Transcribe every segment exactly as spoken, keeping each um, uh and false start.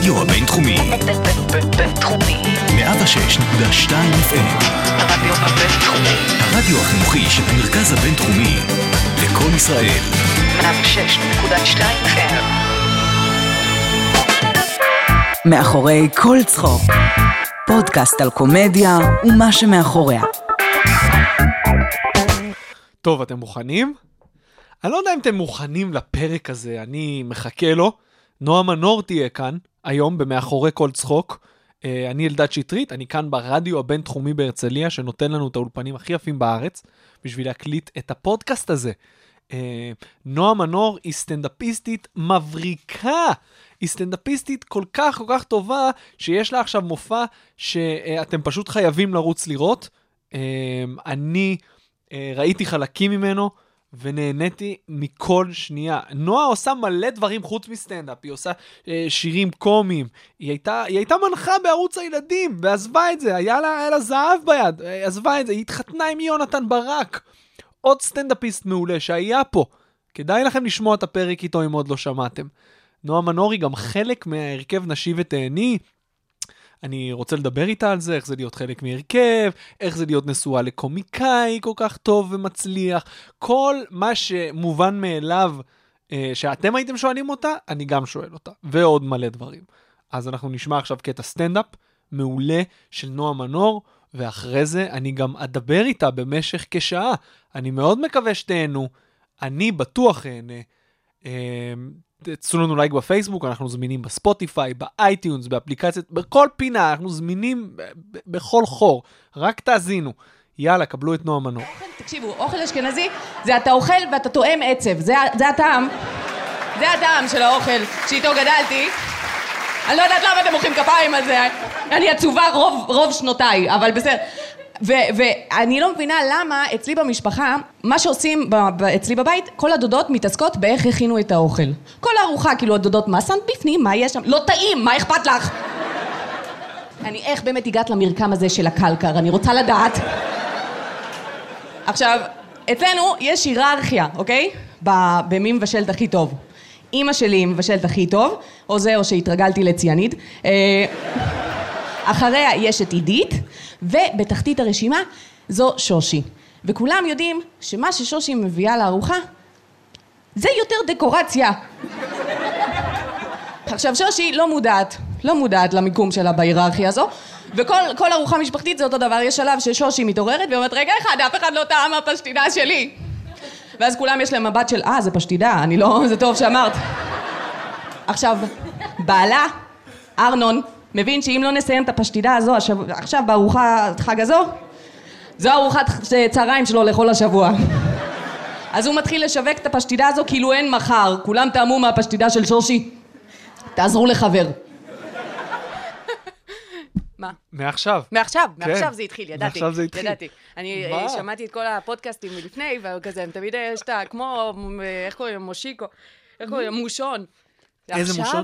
רדיו הבינתחומי בינתחומי מאה ושש נקודה שתיים אף אם הרדיו הבינתחומי הרדיו החינוכי של המרכז הבינתחומי לכל ישראל מאה ושש נקודה שתיים אף אם מאחורי כל צחוק פודקאסט על קומדיה ומה שמאחוריה. טוב, אתם מוכנים? אני לא יודע אם אתם מוכנים לפרק הזה, אני מחכה לו. נועה מנור תהיה כאן היום במאחורי כל צחוק. אני אלדד שיטרית, אני כאן ברדיו הבינתחומי בהרצליה, שנותן לנו את האולפנים הכי יפים בארץ, בשביל להקליט את הפודקאסט הזה. נועה מנור היא סטנדאפיסטית מבריקה, היא סטנדאפיסטית כל כך כל כך טובה, שיש לה עכשיו מופע שאתם פשוט חייבים לרוץ לראות. אני ראיתי חלקים ממנו ונהניתי מכל שנייה. נועה עושה מלא דברים חוץ מסטנדאפ, היא עושה שירים קומיים, היא הייתה, היא הייתה מנחה בערוץ הילדים ועזבה את זה, היה לה, היה לה זהב ביד, עזבה את זה, היא התחתנה עם יונתן ברק, עוד סטנדאפיסט מעולה שהיה פה. כדאי לכם לשמוע את הפרק איתו אם עוד לא שמעתם. נועה מנור היא גם חלק מהרכב נשי ותעני. אני רוצה לדבר איתה על זה, איך זה להיות חלק מהרכב, איך זה להיות נשואה לקומיקאי כל כך טוב ומצליח. כל מה שמובן מאליו אה, שאתם הייתם שואלים אותה, אני גם שואל אותה. ועוד מלא דברים. אז אנחנו נשמע עכשיו קטע סטנדאפ מעולה של נועה מנור, ואחרי זה אני גם אדבר איתה במשך כשעה. אני מאוד מקווה שתהנו, אני בטוח אהנה. אה, תצאו לנו לייק בפייסבוק, אנחנו זמינים בספוטיפיי, באייטיונס, באפליקציות, בכל פינה, אנחנו זמינים ב- ב- בכל חור, רק תאזינו. יאללה, קבלו את נועה מנור. אוכל, תקשיבו, אוכל אשכנזי, זה אתה אוכל ואתה תואם עצב, זה, זה הטעם, זה הטעם של האוכל שאיתו גדלתי. אני לא יודעת למה אתם מוחאים כפיים על זה, אני עצובה רוב, רוב שנותיי, אבל בסדר. ואני לא מבינה למה אצלי במשפחה, מה שעושים אצלי בבית, כל הדודות מתעסקות באיך הכינו את האוכל. כל הארוחה, כאילו הדודות, מה שמת בפנים? מה יש שם? לא טעים, מה אכפת לך? אני, איך באמת הגעת למרקם הזה של הקלקר? אני רוצה לדעת. עכשיו, אצלנו יש היררכיה, אוקיי? במי מבשלת הכי טוב. אמא שלי מבשלת הכי טוב, או זה, או שהתרגלתי לציינית. אחריה יש את עידית, ובתחתית הרשימה זו שושי. וכולם יודעים שמה ששושי מביאה לארוחה, זה יותר דקורציה. עכשיו, שושי לא מודעת, לא מודעת למיקום שלה בהיררכיה הזו, וכל כל ארוחה משפחתית זה אותו דבר. יש שלב ששושי מתעוררת ואומרת, רגע אחד, אף אחד לא טעם הפשטידה שלי. ואז כולם יש להם מבט של, אה, זה פשטידה, אני לא, זה טוב שאמרת. עכשיו, בעלה, ארנון, מבין שאם לא נסיים את הפשטידה הזו, עכשיו בארוחת חג הזו, זו ארוחת צהריים שלו לכל השבוע. אז הוא מתחיל לשווק את הפשטידה הזו כאילו אין מחר. כולם טעמו מהפשטידה של שושי. תעזרו לחבר. מה? מעכשיו. מעכשיו, מעכשיו זה התחיל, ידעתי. מעכשיו זה התחיל. ידעתי. אני שמעתי את כל הפודקאסטים מלפני, וכזה, הם תמיד יש את כמו, איך קוראים, מושיקו, איך קוראים, מושון.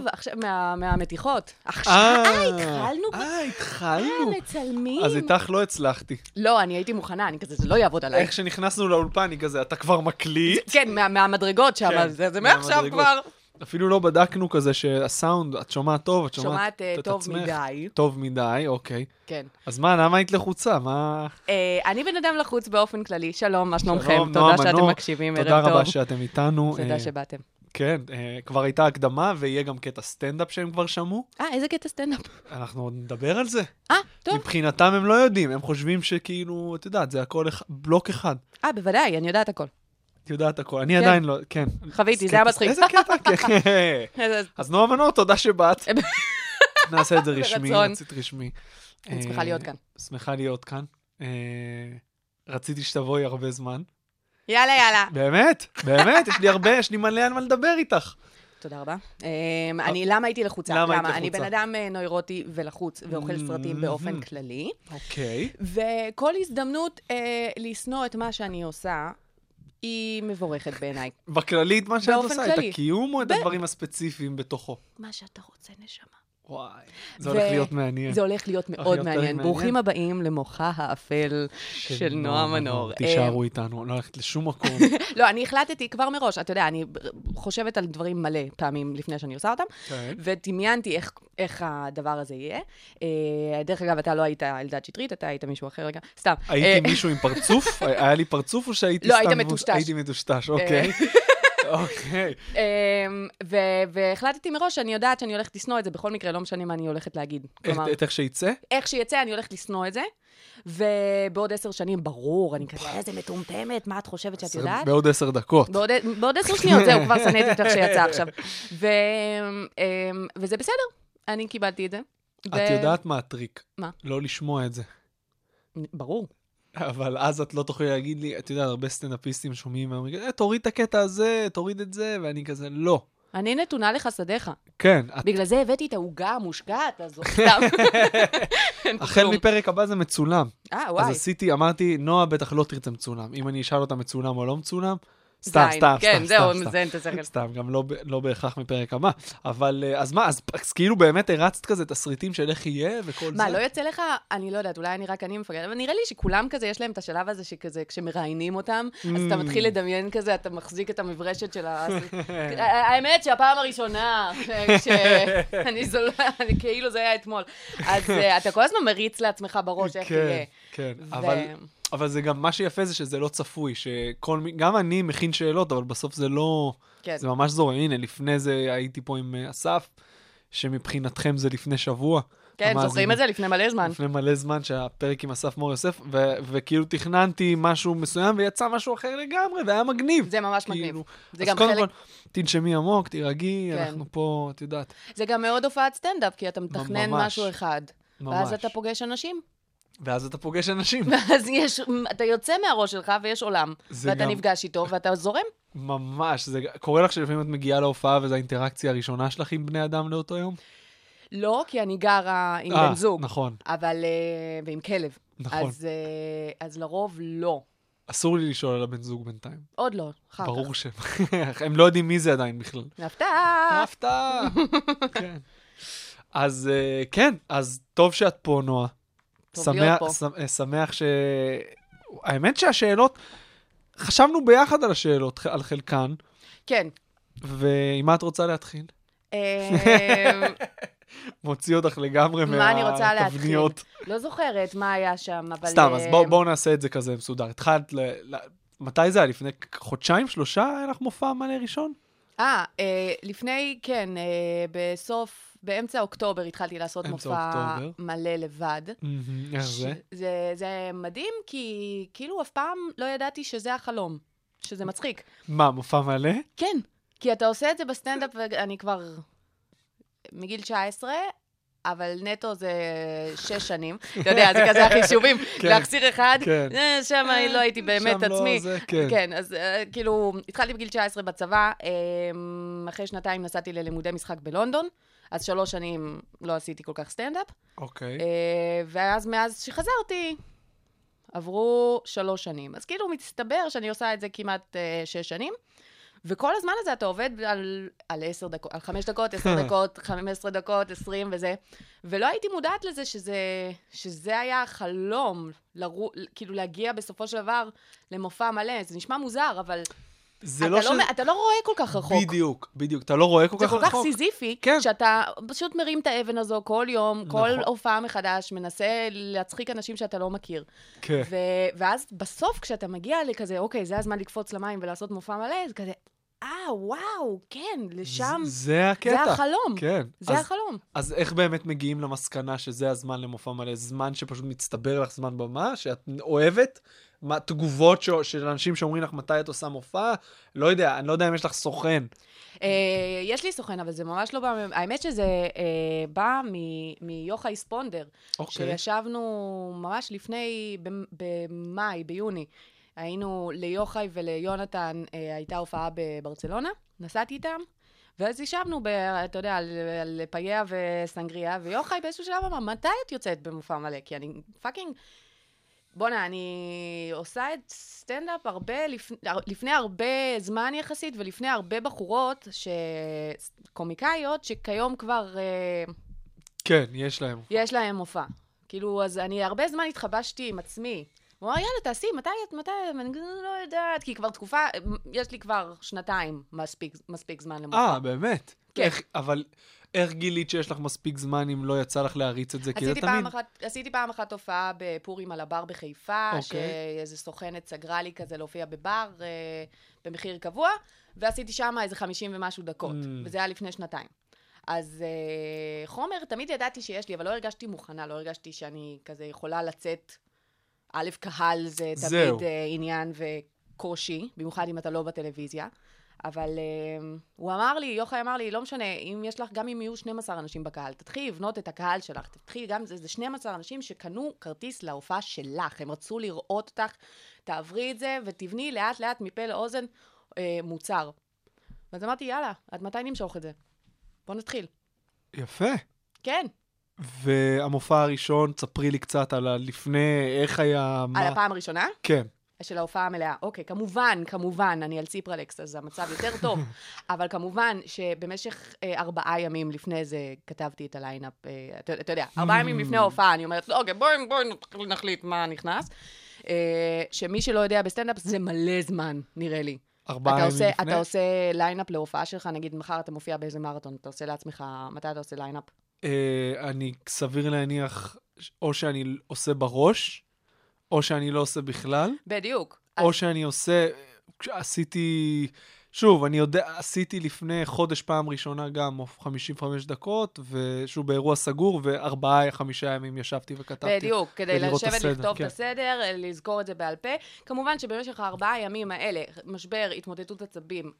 עכשיו, מהמתיחות. עכשיו, התחלנו. אה, התחלנו. מצלמים. אז איתך לא הצלחתי. לא, אני הייתי מוכנה, אני כזה, זה לא יעבוד עליי. איך שנכנסנו לאולפן, אני כזה, אתה כבר מקליט? כן, מהמדרגות שם, זה מעכשיו כבר. אפילו לא בדקנו כזה שהסאונד, את שומעת טוב, את שומעת טוב מדי. טוב מדי, אוקיי. כן. אז מה, למה היית לחוצה? מה... אני בן אדם לחוץ באופן כללי. שלום, מה שלומכם? תודה שאתם מקשיבים, ערב טוב. תודה רבה שאתם איתנו. תודה שבאתם. כן, כבר הייתה הקדמה, ויהיה גם קטע סטנדאפ שהם כבר שמעו. אה, איזה קטע סטנדאפ? אנחנו עוד נדבר על זה. אה, טוב. מבחינתם הם לא יודעים, הם חושבים שכאילו, את יודעת, זה הכל בלוק אחד. אה, בוודאי, אני יודעת הכל. את יודעת הכל, אני עדיין לא, כן. חוויתי, זה היה מצחיק. איזה קטע, כן. אז נועה מנור, תודה שבאת. נעשה את זה רשמי, רצית רשמי. אני שמחה להיות כאן. שמחה להיות כאן. רציתי שתבואי הרבה זמן. יאללה, יאללה. באמת, באמת, יש לי הרבה, יש לי מלא על מה לדבר איתך. תודה רבה. אני, למה הייתי לחוצה? למה הייתי לחוצה? אני בן אדם נוירוטי ולחוץ, ואוכל סרטים באופן כללי. אוקיי. וכל הזדמנות לסנוע את מה שאני עושה, היא מבורכת בעיניי. בכללית, מה שאת עושה, את הקיום או את הדברים הספציפיים בתוכו? מה שאתה רוצה, נשמה. וואי, זה הולך להיות מעניין. זה הולך להיות מאוד מעניין. ברוכים הבאים למוחה האפל של נועה מנור. תישארו איתנו, לא הולכת לשום מקום. לא, אני החלטתי כבר מראש, אתה יודע, אני חושבת על דברים מלא פעמים לפני שאני עושה אותם, ודמיינתי איך הדבר הזה יהיה. דרך אגב, אתה לא היית אלדד שיטרית, אתה היית מישהו אחר רגע, סתם. הייתי מישהו עם פרצוף? היה לי פרצוף או שהייתי סתם? לא, היית מטושטש. הייתי מטושטש, אוקיי. אוקיי. והחלטתי מראש שאני יודעת שאני הולכת לשנוא את זה, בכל מקרה, לא משנה מה אני הולכת להגיד. את איך שיצא? איך שיצא, אני הולכת לשנוא את זה, ובעוד עשר שנים, ברור, אני כזה, איזה מטומטמת, מה את חושבת שאת יודעת? בעוד עשר דקות. בעוד עשר שניות, זהו, כבר שנאתי את איך שיצא עכשיו. וזה בסדר, אני קיבלתי את זה. את יודעת מה הטריק? מה? לא לשמוע את זה. ברור. אבל אז את לא תוכלי להגיד לי, את יודעת, הרבה סטנאפיסטים שומעים, תוריד את הקטע הזה, תוריד את זה, ואני כזה, לא. אני נתונה לחסדיך. כן. בגלל זה הבאתי את ההוגה המושקעת הזו. החל מפרק הבא זה מצולם. אה, וואי. אז עשיתי, אמרתי, נועה בטח לא תרצה מצולם. אם אני אשאל אותה מצולם או לא מצולם, סתם, סתם, סתם, סתם, סתם, גם לא בהכרח מפרק הבא. אבל, אז מה, אז כאילו באמת הרצת כזה תסריטים של איך יהיה וכל זה? מה, לא יוצא לך, אני לא יודעת, אולי אני רק אני מפגרת, אבל נראה לי שכולם כזה, יש להם את השלב הזה שכזה, כשמראיינים אותם, אז אתה מתחיל לדמיין כזה, אתה מחזיק את המברשת של ה... האמת שהפעם הראשונה, כשאני זולה, כאילו זה היה אתמול, אז אתה כל הזמן מריץ לעצמך בראש איך יהיה. כן, כן, אבל... אבל זה גם, מה שיפה זה שזה לא צפוי, שכל, גם אני מכין שאלות, אבל בסוף זה לא, כן. זה ממש זורם. הנה, לפני זה הייתי פה עם אסף, שמבחינתכם זה לפני שבוע. כן, זוכרים את זה לפני מלא זמן. לפני מלא זמן, שהפרק עם אסף מוריוסף, ו- וכאילו תכננתי משהו מסוים, ויצא משהו אחר לגמרי, והיה מגניב. זה ממש כאילו, מגניב. זה אז גם קודם חלק... כל, תנשמי עמוק, תירגעי, כן. אנחנו פה, את יודעת. זה גם מאוד הופעת סטנדאפ, כי אתה מתכנן ממש, משהו אחד. ממש. ואז אתה פוגש אנשים. ואז אתה פוגש אנשים. ואז יש, אתה יוצא מהראש שלך ויש עולם, ואתה גם... נפגש איתו ואתה זורם. ממש, זה קורה לך שלפעמים את מגיעה להופעה וזו האינטראקציה הראשונה שלך עם בני אדם לאותו יום? לא, כי אני גרה עם בן זוג. נכון. אבל, uh, ועם כלב. נכון. אז, uh, אז לרוב לא. אסור לי לשאול על הבן זוג בינתיים. עוד לא, אחר כך. ברור שהם. הם לא יודעים מי זה עדיין בכלל. נפתח! נפתח! כן. אז uh, כן, אז טוב שאת פה, נועה. שמח, שמח ש... האמת שהשאלות, חשבנו ביחד על השאלות, על חלקן. כן. ועם מה את רוצה להתחיל? מוציא אותך לגמרי מהתבניות. לא זוכרת מה היה שם, אבל... סתם, אז בואו נעשה את זה כזה מסודר. התחלת ל... מתי זה היה? לפני חודשיים, שלושה? היה לך מופע מלא ראשון? אה, לפני, כן, בסוף... באמצע אוקטובר התחלתי לעשות מופע מלא לבד. זה מדהים, כי כאילו אף פעם לא ידעתי שזה החלום, שזה מצחיק. מה, מופע מלא? כן, כי אתה עושה את זה בסטנדאפ, ואני כבר מגיל תשע עשרה, אבל נטו זה שש שנים. אתה יודע, זה כזה החישובים. להחסיר אחד, שם לא הייתי באמת עצמי. כן, אז כאילו, התחלתי בגיל תשע עשרה בצבא, אחרי שנתיים נסעתי ללימודי משחק בלונדון, אז שלוש שנים לא עשיתי כל כך סטנדאפ. אוקיי. ואז מאז שחזרתי, עברו שלוש שנים. אז כאילו מצטבר שאני עושה את זה כמעט שש שנים, וכל הזמן הזה אתה עובד על עשר דקות, על חמש דקות, עשר דקות, חמש עשרה דקות, עשרים וזה. ולא הייתי מודעת לזה שזה היה חלום, כאילו להגיע בסופו של דבר למופע מלא. זה נשמע מוזר, אבל... אתה לא, ש... לא, אתה לא רואה כל כך רחוק. בדיוק, בדיוק. אתה לא רואה כל כך רחוק. זה כל כך סיזיפי, כן. שאתה פשוט מרים את האבן הזו כל יום, נכון. כל הופעה מחדש, מנסה להצחיק אנשים שאתה לא מכיר. כן. ו... ואז בסוף כשאתה מגיע לכזה, אוקיי, זה הזמן לקפוץ למים ולעשות מופע מלא, זה כזה, אה, וואו, כן, לשם... זה, זה הקטע. זה החלום. כן. זה אז, החלום. אז איך באמת מגיעים למסקנה שזה הזמן למופע מלא? זמן שפשוט מצטבר לך זמן במה, שאת אוהבת... מה, תגובות ש... של אנשים שאומרים לך מתי את עושה מופע? לא יודע, אני לא יודע אם יש לך סוכן. אה, יש לי סוכן, אבל זה ממש לא בא... האמת שזה אה, בא מ... מיוחאי ספונדר, אוקיי. שישבנו ממש לפני, במאי, ביוני, היינו ליוחאי וליונתן, אה, הייתה הופעה בברצלונה, נסעתי איתם, ואז ישבנו, ב, אתה יודע, לפיה וסנגריה, ויוחאי באיזשהו שלב אמר, מתי את יוצאת במופע מלא? כי אני פאקינג... בונה, אני עושה את סטנדאפ הרבה, לפ... לפני הרבה זמן יחסית, ולפני הרבה בחורות ש... קומיקאיות, שכיום כבר uh, כן, יש להם. יש להם מופע. כאילו, אז אני הרבה זמן התחבשתי עם עצמי. הוא אמר, יאללה, תעשי, מתי את, מתי? אני לא יודעת, כי כבר תקופה, יש לי כבר שנתיים מספיק, מספיק זמן למופע. אה, באמת? כן. איך, אבל איך גילית שיש לך מספיק זמן אם לא יצא לך להריץ את זה? עשיתי פעם תמיד... אחת, עשיתי פעם אחת הופעה בפורים על הבר בחיפה, okay. שאיזה סוכנת סגרה לי כזה להופיע בבר אה, במחיר קבוע, ועשיתי שם איזה חמישים ומשהו דקות, mm. וזה היה לפני שנתיים. אז אה, חומר, תמיד ידעתי שיש לי, אבל לא הרגשתי מוכנה, לא הרגשתי שאני כזה יכולה לצאת... א', קהל זה תמיד זהו. עניין וקושי, במיוחד אם אתה לא בטלוויזיה. אבל uh, הוא אמר לי, יוחאי אמר לי, לא משנה, אם יש לך, גם אם יהיו שנים עשר אנשים בקהל, תתחיל לבנות את הקהל שלך, תתחיל גם, זה, זה שנים עשר אנשים שקנו כרטיס להופעה שלך, הם רצו לראות אותך, תעברי את זה ותבני לאט לאט מפה לאוזן אה, מוצר. ואז אמרתי, יאללה, עד מתי נמשוך את זה? בוא נתחיל. יפה. כן. והמופע הראשון, צפרי לי קצת על הלפני, איך היה... על מה... הפעם הראשונה? כן. של ההופעה המלאה. אוקיי, כמובן, כמובן, אני על ציפרלקס, אז המצב יותר טוב. אבל כמובן שבמשך אה, ארבעה ימים לפני זה, כתבתי את הליינאפ, אה, אתה, אתה יודע, ארבעה ימים לפני ההופעה, אני אומרת, אוקיי, בואי, בואי נחליט מה נכנס. אה, שמי שלא יודע בסטנדאפ, זה מלא זמן, נראה לי. אתה עושה, אתה עושה ליינאפ להופעה שלך, נגיד, מחר אתה מופיע באיזה מרתון, אתה עושה לעצמך, מתי אתה עושה ליינאפ? אני סביר להניח, או שאני עושה בראש, או שאני לא עושה בכלל. בדיוק. או שאני עושה, עשיתי, שוב, אני יודע, עשיתי לפני חודש פעם ראשונה גם חמישים וחמש דקות, ושוב, באירוע סגור, וארבעה, חמישה ימים ישבתי וכתבתי. בדיוק, כדי לשבת לכתוב את הסדר, לזכור את זה בעל פה. כמובן שבמשך הארבעה ימים האלה, משבר, התמודדות עצבים,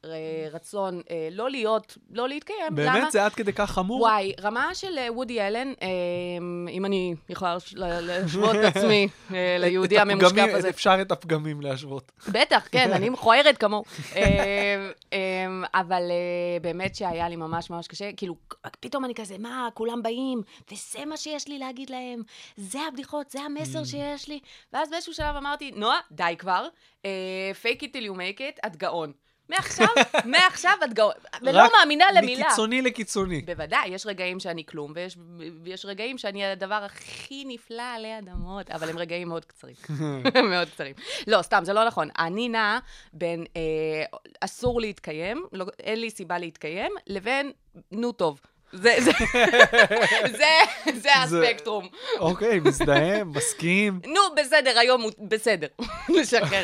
רצון לא להיות, לא להתקיים. באמת זה עד כדי כך חמור? וואי, רמה של וודי אלן, אם אני יכולה להשוות את עצמי ליהודי הממשקף הזה. אפשר את הפגמים להשוות. בטח, כן, אני מכוערת כמו. אבל באמת שהיה לי ממש ממש קשה, כאילו פתאום אני כזה, מה, כולם באים וזה מה שיש לי להגיד להם, זה הבדיחות, זה המסר שיש לי. ואז באיזשהו שלב אמרתי, נועה, די כבר, fake it till you make it, את גאון, מעכשיו, מעכשיו את גאון, ולא מאמינה למילה. רק מקיצוני לקיצוני. בוודאי, יש רגעים שאני כלום, ויש רגעים שאני הדבר הכי נפלא עלי אדמות, אבל הם רגעים מאוד קצרים. מאוד קצרים. לא, סתם, זה לא נכון. אני נע בין אסור להתקיים, אין לי סיבה להתקיים, לבין נו טוב. זה הספקטרום. אוקיי, מזדהה, מסכים. נו, בסדר, היום הוא בסדר. לשקר.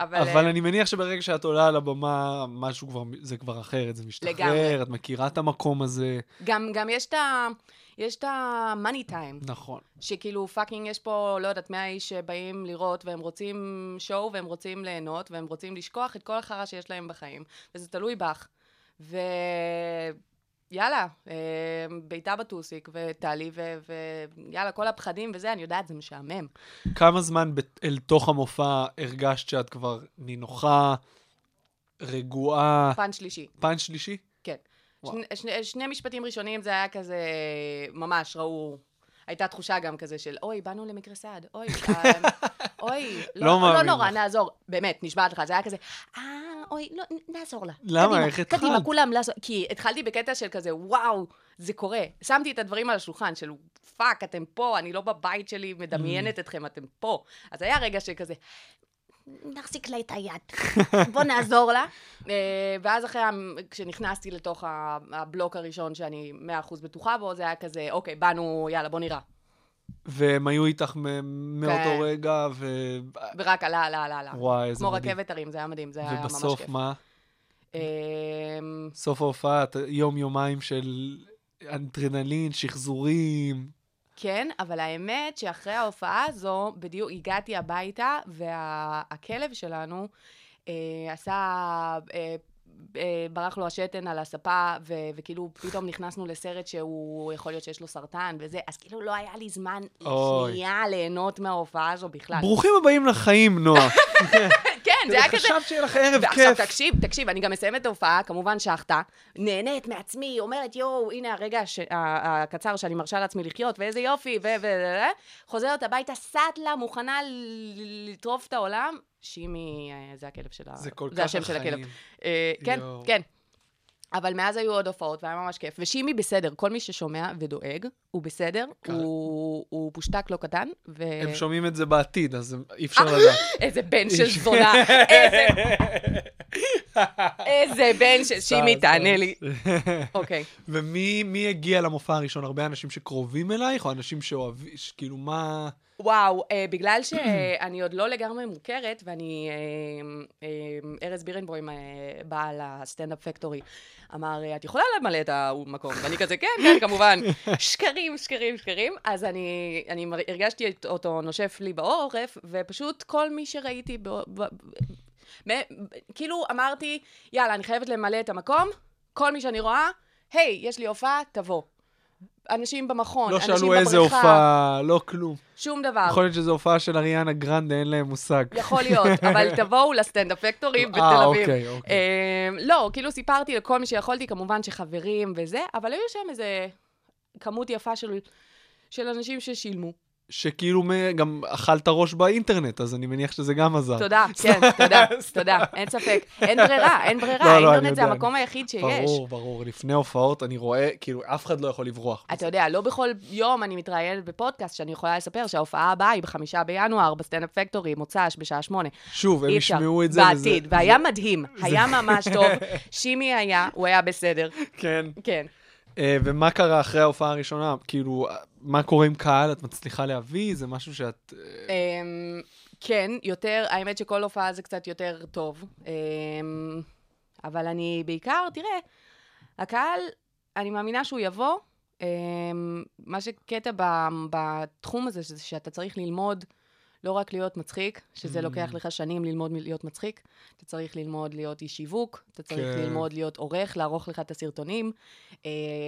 אבל אני מניח שברגע שאת עולה על הבמה, משהו כבר, זה כבר אחרת, זה משתחרר, את מכירה את המקום הזה. גם יש את ה-money time. נכון. שכאילו, פאקינג, יש פה, לא יודעת, מאה איש שבאים לראות, והם רוצים שואו, והם רוצים ליהנות, והם רוצים לשכוח את כל החרה שיש להם בחיים. וזה תלוי בך. ו... יאללה, ביתה בטוסיק וטלי ויאללה, כל הפחדים וזה, אני יודעת, זה משעמם. כמה זמן אל תוך המופע הרגשת שאת כבר נינוחה, רגועה? פן שלישי. פן שלישי? כן. שני משפטים ראשונים זה היה כזה, ממש ראו, הייתה תחושה גם כזה של, אוי, באנו למקרסד, אוי, אוי, לא נורא, נעזור, באמת, נשבעת לך, זה היה כזה, אה, אוי, לא, נעזור לה. למה? איך התחלת? קדימה, כולם לעזור, כי התחלתי בקטע של כזה, וואו, זה קורה. שמתי את הדברים על השולחן של, פאק, אתם פה, אני לא בבית שלי, מדמיינת אתכם, אתם פה. אז היה רגע שכזה, נחזיק לה את היד, בוא נעזור לה. ואז אחרי, כשנכנסתי לתוך הבלוק הראשון, שאני מאה אחוז בטוחה בו, זה היה כזה, אוקיי, באנו, יאללה, בוא נראה. והם היו איתך מאותו רגע, ו... ורק עלה, עלה, עלה, עלה. וואי, איזה מדהים. כמו רכבת הרים, זה היה מדהים, זה היה ממש כיף. ובסוף מה? סוף ההופעה, יום-יומיים של אדרנלין, שחזורים. כן, אבל האמת שאחרי ההופעה הזו, בדיוק הגעתי הביתה, והכלב שלנו עשה... ברח לו השתן על הספה, ו- וכאילו פתאום נכנסנו לסרט שהוא יכול להיות שיש לו סרטן וזה, אז כאילו לא היה לי זמן לשנייה ליהנות מההופעה הזו בכלל. ברוכים הבאים לחיים, נועה. כן, זה היה כזה. חשבת שיהיה לך ערב כיף. ועכשיו תקשיב, תקשיב, אני גם מסיימת ההופעה, כמובן שחתה, נהנית מעצמי, אומרת, יואו, הנה הרגע הקצר שאני מרשה לעצמי לחיות, ואיזה יופי, ו... חוזרת הביתה, סטלה, מוכנה לטרוף את העולם, שימי, זה הכלב של ה... זה כל כך החיים. זה השם של הכלב. כן, כן. אבל מאז היו עוד הופעות, והיה ממש כיף. ושימי בסדר, כל מי ששומע ודואג, הוא בסדר, הוא פושטק לא קטן. הם שומעים את זה בעתיד, אז אי אפשר לדעת. איזה בן של זונה, איזה... איזה בן של... שימי, תענה לי. אוקיי. ומי הגיע למופע הראשון? הרבה אנשים שקרובים אלייך, או אנשים שאוהבים, כאילו מה... וואו, בגלל שאני עוד לא לגמרי מוכרת, ואני, ארז בירנבוים, בעל הסטנדאפ פקטורי, אמר, את יכולה למלא את המקום, ואני כזה, כן, כן, כמובן, שקרים, שקרים, שקרים, אז אני, אני הרגשתי אותו נושף לי בעורף, ופשוט כל מי שראיתי, כאילו אמרתי, יאללה, אני חייבת למלא את המקום, כל מי שאני רואה, היי, יש לי הופעה, תבוא. אנשים במכון, אנשים בבריכה. לא שאלו איזה הופעה, לא כלום. שום דבר. יכול להיות שזו הופעה של אריאנה גרנדה, אין להם מושג. יכול להיות, אבל תבואו לסטנדאפ פקטורי בתל אביב. אה, אוקיי, אוקיי. לא, כאילו סיפרתי לכל מי שיכולתי, כמובן שחברים וזה, אבל היו שם איזה כמות יפה של אנשים ששילמו. שכאילו גם אכלת ראש באינטרנט, אז אני מניח שזה גם עזר. תודה, כן, תודה, תודה, אין ספק. אין ברירה, אין ברירה, האינטרנט זה המקום היחיד שיש. ברור, ברור, לפני הופעות אני רואה, כאילו אף אחד לא יכול לברוח. אתה יודע, לא בכל יום אני מתראיינת בפודקאסט שאני יכולה לספר שההופעה הבאה היא בחמישה בינואר, בסטנדאפ פקטורי, מוצ"ש, בשעה שמונה. שוב, הם ישמעו את זה. בעתיד, והיה מדהים, היה ממש טוב, שימי היה, הוא היה בסדר. כן. כן. ומה קרה אחרי ההופעה הראשונה? כאילו, מה קורה עם קהל? את מצליחה להביא? זה משהו שאת... כן, יותר, האמת שכל הופעה זה קצת יותר טוב. אבל אני בעיקר, תראה, הקהל, אני מאמינה שהוא יבוא. מה שקטע בתחום הזה, שזה שאתה צריך ללמוד לא רק להיות מצחיק, שזה לוקח לך שנים ללמוד להיות מצחיק, אתה צריך ללמוד להיות איש שיווק, אתה צריך ללמוד להיות עורך, לערוך לך את הסרטונים,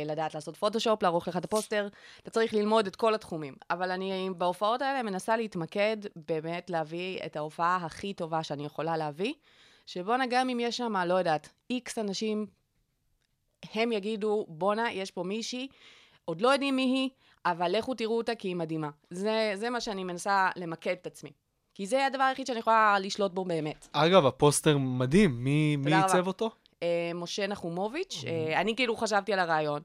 לדעת לעשות פוטושופ, לערוך לך את הפוסטר, אתה צריך ללמוד את כל התחומים. אבל אני בהופעות האלה מנסה להתמקד, באמת להביא את ההופעה הכי טובה שאני יכולה להביא, שבונה גם אם יש שם, לא יודעת, איקס אנשים, הם יגידו, בונה, יש פה מישהי, עוד לא יודעים מי היא, אבל לכו תראו אותה כי היא מדהימה. זה, זה מה שאני מנסה למקד את עצמי. כי זה הדבר היחיד שאני יכולה לשלוט בו באמת. אגב, הפוסטר מדהים. מי, מי ייצב אותו? אה, משה נחומוביץ. אה, אני כאילו חשבתי על הרעיון,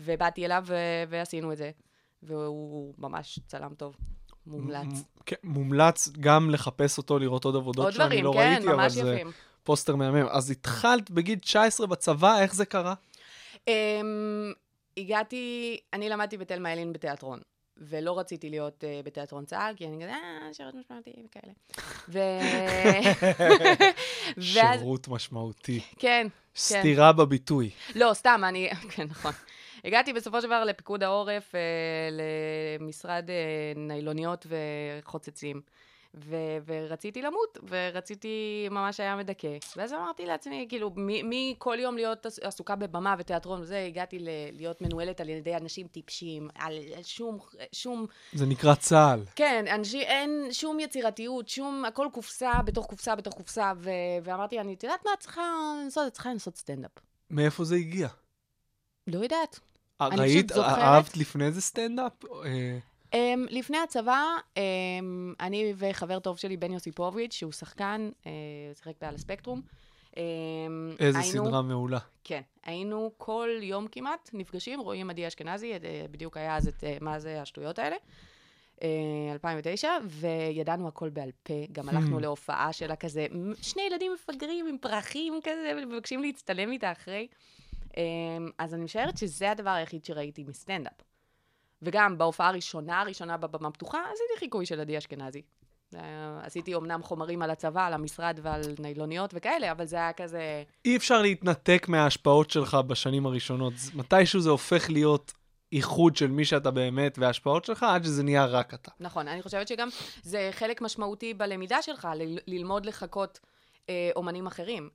ובאתי אליו ו- ועשינו את זה. והוא ממש צלם טוב. מומלץ. כן, מומלץ גם לחפש אותו, לראות עוד עבודות שאני דברים, לא כן, ראיתי, אבל יפים. זה פוסטר מהמם. אז התחלת בגיל תשע עשרה בצבא, איך זה קרה? אה... הגעתי, אני למדתי בתל מיילין בתיאטרון, ולא רציתי להיות uh, בתיאטרון צה"ל, כי אני כזה, אה, שירות משמעותי וכאלה. ו... שירות משמעותי. כן. סתירה כן. בביטוי. לא, סתם, אני... כן, נכון. הגעתי בסופו של דבר לפיקוד העורף, uh, למשרד uh, ניילוניות וחוצצים, ו- ורציתי למות, ורציתי ממש היה מדכא. ואז אמרתי לעצמי, כאילו, מ- מ- כל יום להיות עסוקה בבמה ותיאטרון וזה, הגעתי ל- להיות מנוהלת על ידי אנשים טיפשים, על שום, שום... זה נקרא צהל. כן, אנשים, אין שום יצירתיות, שום, הכל קופסה, בתוך קופסה, בתוך קופסה, ו- ואמרתי, אני, תדעת מה, צריכה לנסות, צריכה לנסות סטנדאפ. מאיפה זה הגיע? לא יודעת. ראית, אהבת לפני זה סטנדאפ? Um, לפני הצבא, um, אני וחבר טוב שלי, בן יוסי פוביץ, שהוא שחקן, uh, שחק בעל הספקטרום. Um, איזה היינו, סדרה מעולה. כן, היינו כל יום כמעט נפגשים, רואים אדי אשכנזי, בדיוק היה אז את uh, מה זה השטויות האלה, uh, אלפיים ותשע, וידענו הכל בעל פה, גם הלכנו להופעה שלה כזה, שני ילדים מפגרים עם פרחים כזה, ומבקשים להצטלם איתה אחרי. Um, אז אני משערת שזה הדבר היחיד שראיתי מסטנדאפ. וגם בהופעה הראשונה, הראשונה בבמה פתוחה, עשיתי חיקוי של אדי אשכנזי. עשיתי אמנם חומרים על הצבא, על המשרד ועל ניילוניות וכאלה, אבל זה היה כזה... אי אפשר להתנתק מההשפעות שלך בשנים הראשונות. מתישהו זה הופך להיות איחוד של מי שאתה באמת וההשפעות שלך, עד שזה נהיה רק אתה. נכון, אני חושבת שגם זה חלק משמעותי בלמידה שלך, ל- ללמוד לחכות אומנים אחרים.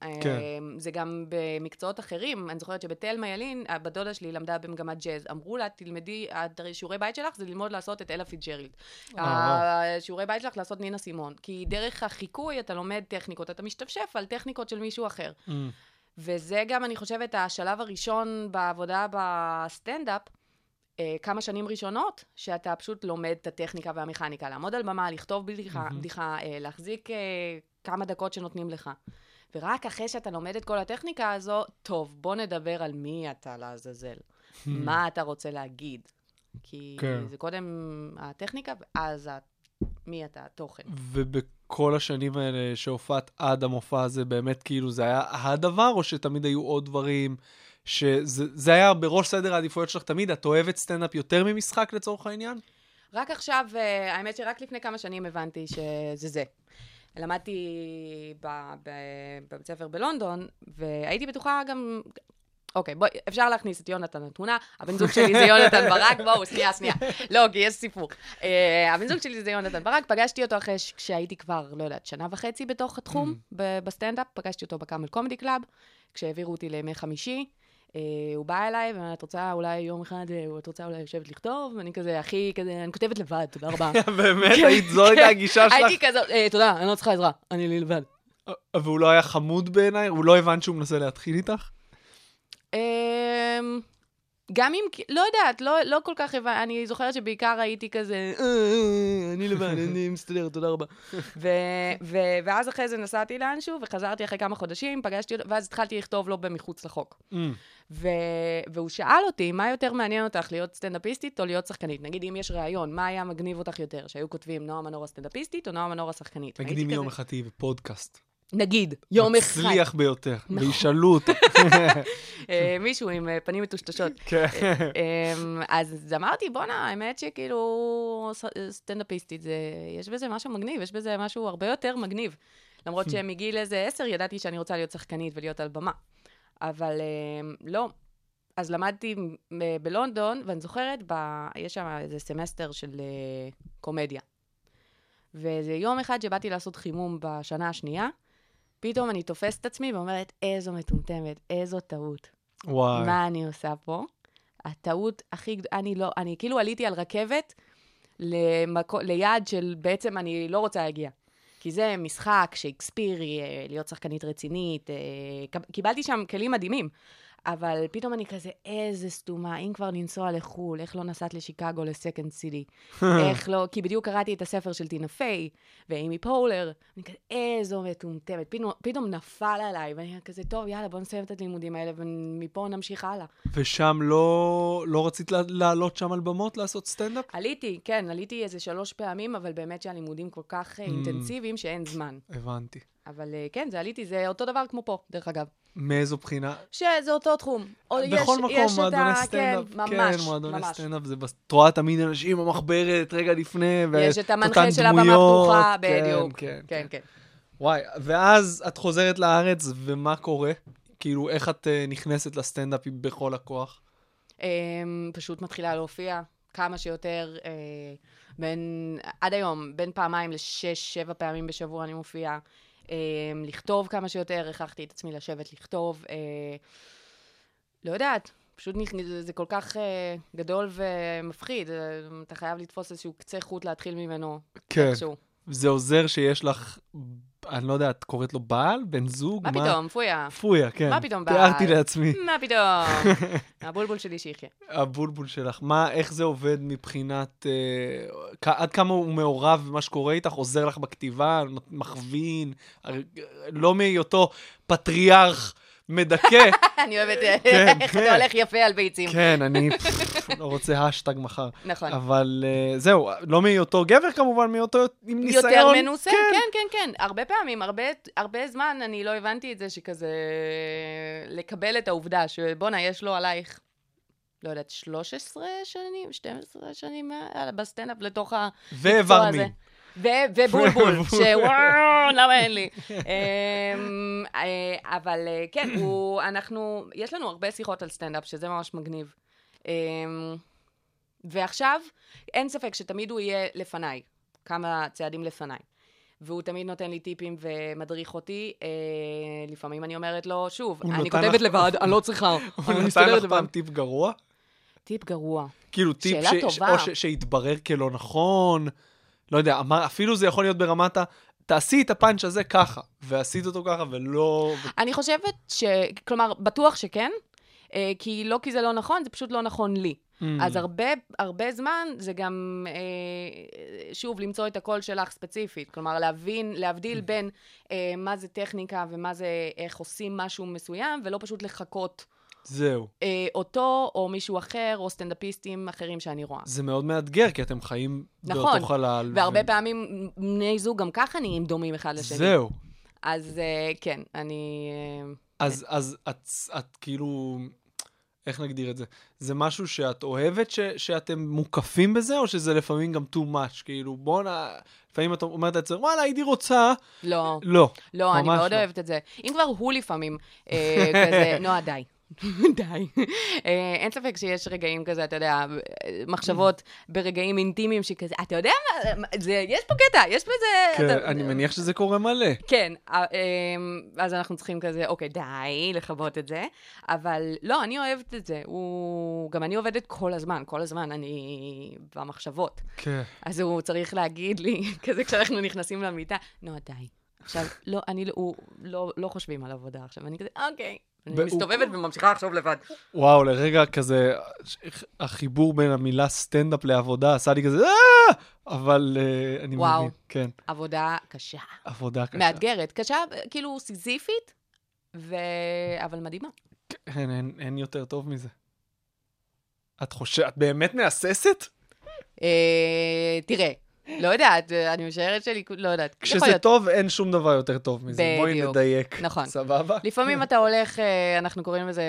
זה גם במקצועות אחרים. אני זוכרת שבתל מיילין, הבדודה שלי למדה במגמת ג'אז. אמרו לה, תלמדי, שיעורי בית שלך זה ללמוד לעשות את אלה פיג'רילד. שיעורי בית שלך לעשות נינה סימון. כי דרך החיקוי אתה לומד טכניקות, אתה משתפשף על טכניקות של מישהו אחר. וזה גם, אני חושבת, השלב הראשון בעבודה בסטנדאפ, כמה שנים ראשונות, שאתה פשוט לומד את הטכניקה והמכניקה. לעמוד על במה, לכתוב בדיחה, להחזיק כמה דקות שנותנים לך. ורק אחרי שאתה לומד את כל הטכניקה הזו, טוב, בוא נדבר על מי אתה לעזאזל. מה אתה רוצה להגיד? כי זה קודם הטכניקה, ואז מי אתה התוכן. ובכל השנים האלה שהופעת עד המופע הזה, באמת כאילו זה היה הדבר, או שתמיד היו עוד דברים... שזה היה בראש סדר העדיפויות שלך תמיד, את אוהבת סטנדאפ יותר ממשחק לצורך העניין? רק עכשיו, האמת שרק לפני כמה שנים הבנתי שזה זה. למדתי בבית ספר בלונדון, והייתי בטוחה גם... אוקיי, בואי, אפשר להכניס את יונתן התמונה, הבן זוג שלי זה יונתן ברק, בואו, שנייה, שנייה. לא, כי יש סיפור. הבן זוג שלי זה יונתן ברק, פגשתי אותו אחרי שהייתי כבר, לא יודעת, שנה וחצי בתוך התחום, בסטנדאפ, פגשתי אותו בקאמל קומדי קלאב, כשהעבירו אותי לימי חמישי, הוא בא אליי, ואת רוצה אולי יום אחד, את רוצה אולי יושבת לכתוב, ואני כזה, אחי, כזה, אני כותבת לבד, תודה רבה. באמת, היית זו הייתה הגישה שלך? הייתי כזאת, תודה, אני לא צריכה עזרה, אני לבד. והוא לא היה חמוד בעיניי? הוא לא הבן שהוא מנסה להתחיל איתך? גם אם, לא יודעת, לא כל כך, אני זוכרת שבעיקר הייתי כזה, אני לבד, אני מסתדר, תודה רבה. ואז אחרי זה נסעתי לאנשהו, וחזרתי אחרי כמה חודשים, פגשתי אותו, ואז התחלתי לכתוב לו במחוץ לחוק. והוא שאל אותי, מה יותר מעניין אותך, להיות סטנדאפיסטית או להיות שחקנית? נגיד, אם יש רעיון, מה היה מגניב אותך יותר? שהיו כותבים נועה מנור הסטנדאפיסטית או נועה מנור השחקנית? נגיד, אם יום אחד תהיי בפודקאסט. נגיד, יום אחד. מצליח ביותר, וישאלו אותו. מישהו עם פנים מטושטשות. אז אמרתי, בונה, האמת שכאילו סטנדאפיסטית, יש בזה משהו מגניב, יש בזה משהו הרבה יותר מגניב. למרות שמגיל איזה עשר ידעתי שאני רוצה להיות שחקנית ולהיות על במה. אבל לא. אז למדתי בלונדון, ואני זוכרת, יש שם איזה סמסטר של קומדיה. וזה יום אחד שבאתי לעשות חימום בשנה השנייה, פתאום אני תופסת את עצמי ואומרת, איזו מטומטמת, איזו טעות. וואי. מה אני עושה פה? הטעות הכי גדולה, אני לא, אני כאילו עליתי על רכבת למקו, ליד של בעצם אני לא רוצה להגיע. כי זה משחק שייקספירי, להיות שחקנית רצינית, קיבלתי שם כלים מדהימים. אבל פתאום אני כזה, איזה סתומה, אם כבר ננסוע לחול, איך לא נסעת לשיקגו, לסקנד סיטי, איך לא, כי בדיוק קראתי את הספר של טינה פיי, ואימי פולר, אני כזה, איזו מטומטמת, פתאום, פתאום נפל עליי, ואני כזה, טוב, יאללה, בוא נסיים את הלימודים האלה, ומפה נמשיך הלאה. ושם לא, לא רצית לעלות שם על במות, לעשות סטנדאפ? עליתי, כן, עליתי איזה שלוש פעמים, אבל באמת שהלימודים כל כך אינטנסיביים, שאין זמן. הבנתי. אבל כן, זה עליתי, זה אותו דבר כמו פה, דרך אגב. מאיזו בחינה? שזה אותו תחום. בכל מקום, מועדוני סטנדאפ. כן, מועדוני סטנדאפ, זה תרועה תמיד אנשים, המחברת, רגע לפני, יש את המנחה של הבמה פתוחה, בדיוק. כן, כן, כן. וואי, ואז את חוזרת לארץ, ומה קורה? כאילו, איך את נכנסת לסטנדאפ בכל הכוח? פשוט מתחילה להופיע כמה שיותר, עד היום, בין פעמיים לשש, שבע פעמים בשבוע אני מופיעה. לכתוב כמה שיותר, הכרחתי את עצמי לשבת לכתוב, לא יודעת, פשוט זה כל כך גדול ומפחיד, אתה חייב לתפוס איזשהו קצה חוט להתחיל ממנו. כן, זה עוזר שיש לך, אני לא יודעת, קוראת לו בעל, בן זוג? מה פתאום, פויה. פויה, כן. מה פתאום בעל? תיארתי לעצמי. מה פתאום? הבולבול שלי שיחיה. הבולבול שלך. מה, איך זה עובד מבחינת, עד כמה הוא מעורב במה שקורה איתך, עוזר לך בכתיבה, מכווין, לא מאותו פטריארך מדכא. אני אוהבת איך אתה הולך יפה על ביצים. כן, אני לא רוצה השטג מחר. נכון. אבל זהו, לא מאותו גבר כמובן, מאותו עם ניסיון. יותר מנוסה, כן, כן, כן. הרבה פעמים, הרבה זמן אני לא הבנתי את זה שכזה לקבל את העובדה שבונה, יש לו עלייך, לא יודעת, שלוש עשרה שנים, שתים עשרה שנים, בסטנדאפ לתוך המקצוע הזה. ובולבול, שוואו, למה אין לי. אבל כן, אנחנו, יש לנו הרבה שיחות על סטנדאפ, שזה ממש מגניב. ועכשיו, אין ספק שתמיד הוא יהיה לפניי, כמה צעדים לפניי. והוא תמיד נותן לי טיפים ומדריך אותי. לפעמים אני אומרת לו, שוב, אני כותבת לבד, אני לא צריכה. הוא נתן לך פעם טיפ גרוע? טיפ גרוע. כאילו טיפ שהתברר כלא נכון. לא יודע, אפילו זה יכול להיות ברמת ה... תעשי את הפאנץ' הזה ככה, ועשית אותו ככה, ולא... אני חושבת ש... כלומר, בטוח שכן, כי לא כי זה לא נכון, זה פשוט לא נכון לי. אז הרבה, הרבה זמן זה גם, אה, שוב, למצוא את הקול שלך ספציפית. כלומר, להבין, להבדיל בין, אה, מה זה טכניקה ומה זה, איך עושים משהו מסוים, ולא פשוט לחכות. זהו. אה, אותו, או מישהו אחר, או סטנדאפיסטים אחרים שאני רואה. זה מאוד מאתגר, כי אתם חיים נכון, באותו חלל. והרבה ו... פעמים, בני זוג גם ככה נהיים דומים אחד לשני. זהו. אז, אה, כן, אני... אה, אז, כן. אז, אז את, את, כאילו... איך נגדיר את זה? זה משהו שאת אוהבת ש- שאתם מוקפים בזה, או שזה לפעמים גם too much? כאילו, בוא נע... לפעמים את אומרת את זה, וואלה, הייתי רוצה. לא. לא. לא, אני מאוד לא. אוהבת את זה. אם כבר הוא לפעמים אה, כזה, נועה, די. די. אה, אין ספק שיש רגעים כזה, אתה יודע, מחשבות ברגעים אינטימיים שכזה, אתה יודע מה? זה, יש פה קטע, יש פה זה... כן, אתה... אני מניח שזה קורה מלא. כן, אה, אה, אז אנחנו צריכים כזה, אוקיי, די, לחוות את זה, אבל לא, אני אוהבת את זה. הוא... גם אני עובדת כל הזמן, כל הזמן, אני במחשבות. כן. אז הוא צריך להגיד לי, כזה כשאנחנו נכנסים למיטה, נו, די. עכשיו, לא, אני, הוא, לא, לא חושבים על עבודה עכשיו, אני כזה, אוקיי. אני מסתובבת וממשיכה לחשוב לבד. וואו, לרגע כזה, החיבור בין המילה סטנדאפ לעבודה, עשה לי כזה, אבל אני מבין, כן. עבודה קשה. עבודה קשה. מאתגרת, קשה, כאילו סיזיפית, אבל מדהימה. אין יותר טוב מזה. את חושבת, את באמת מהססת? תראה. לא יודעת, אני משערת שלי, לא יודעת. כשזה טוב, אין שום דבר יותר טוב מזה. בואי נדייק. נכון. סבבה? לפעמים אתה הולך, אנחנו קוראים לזה,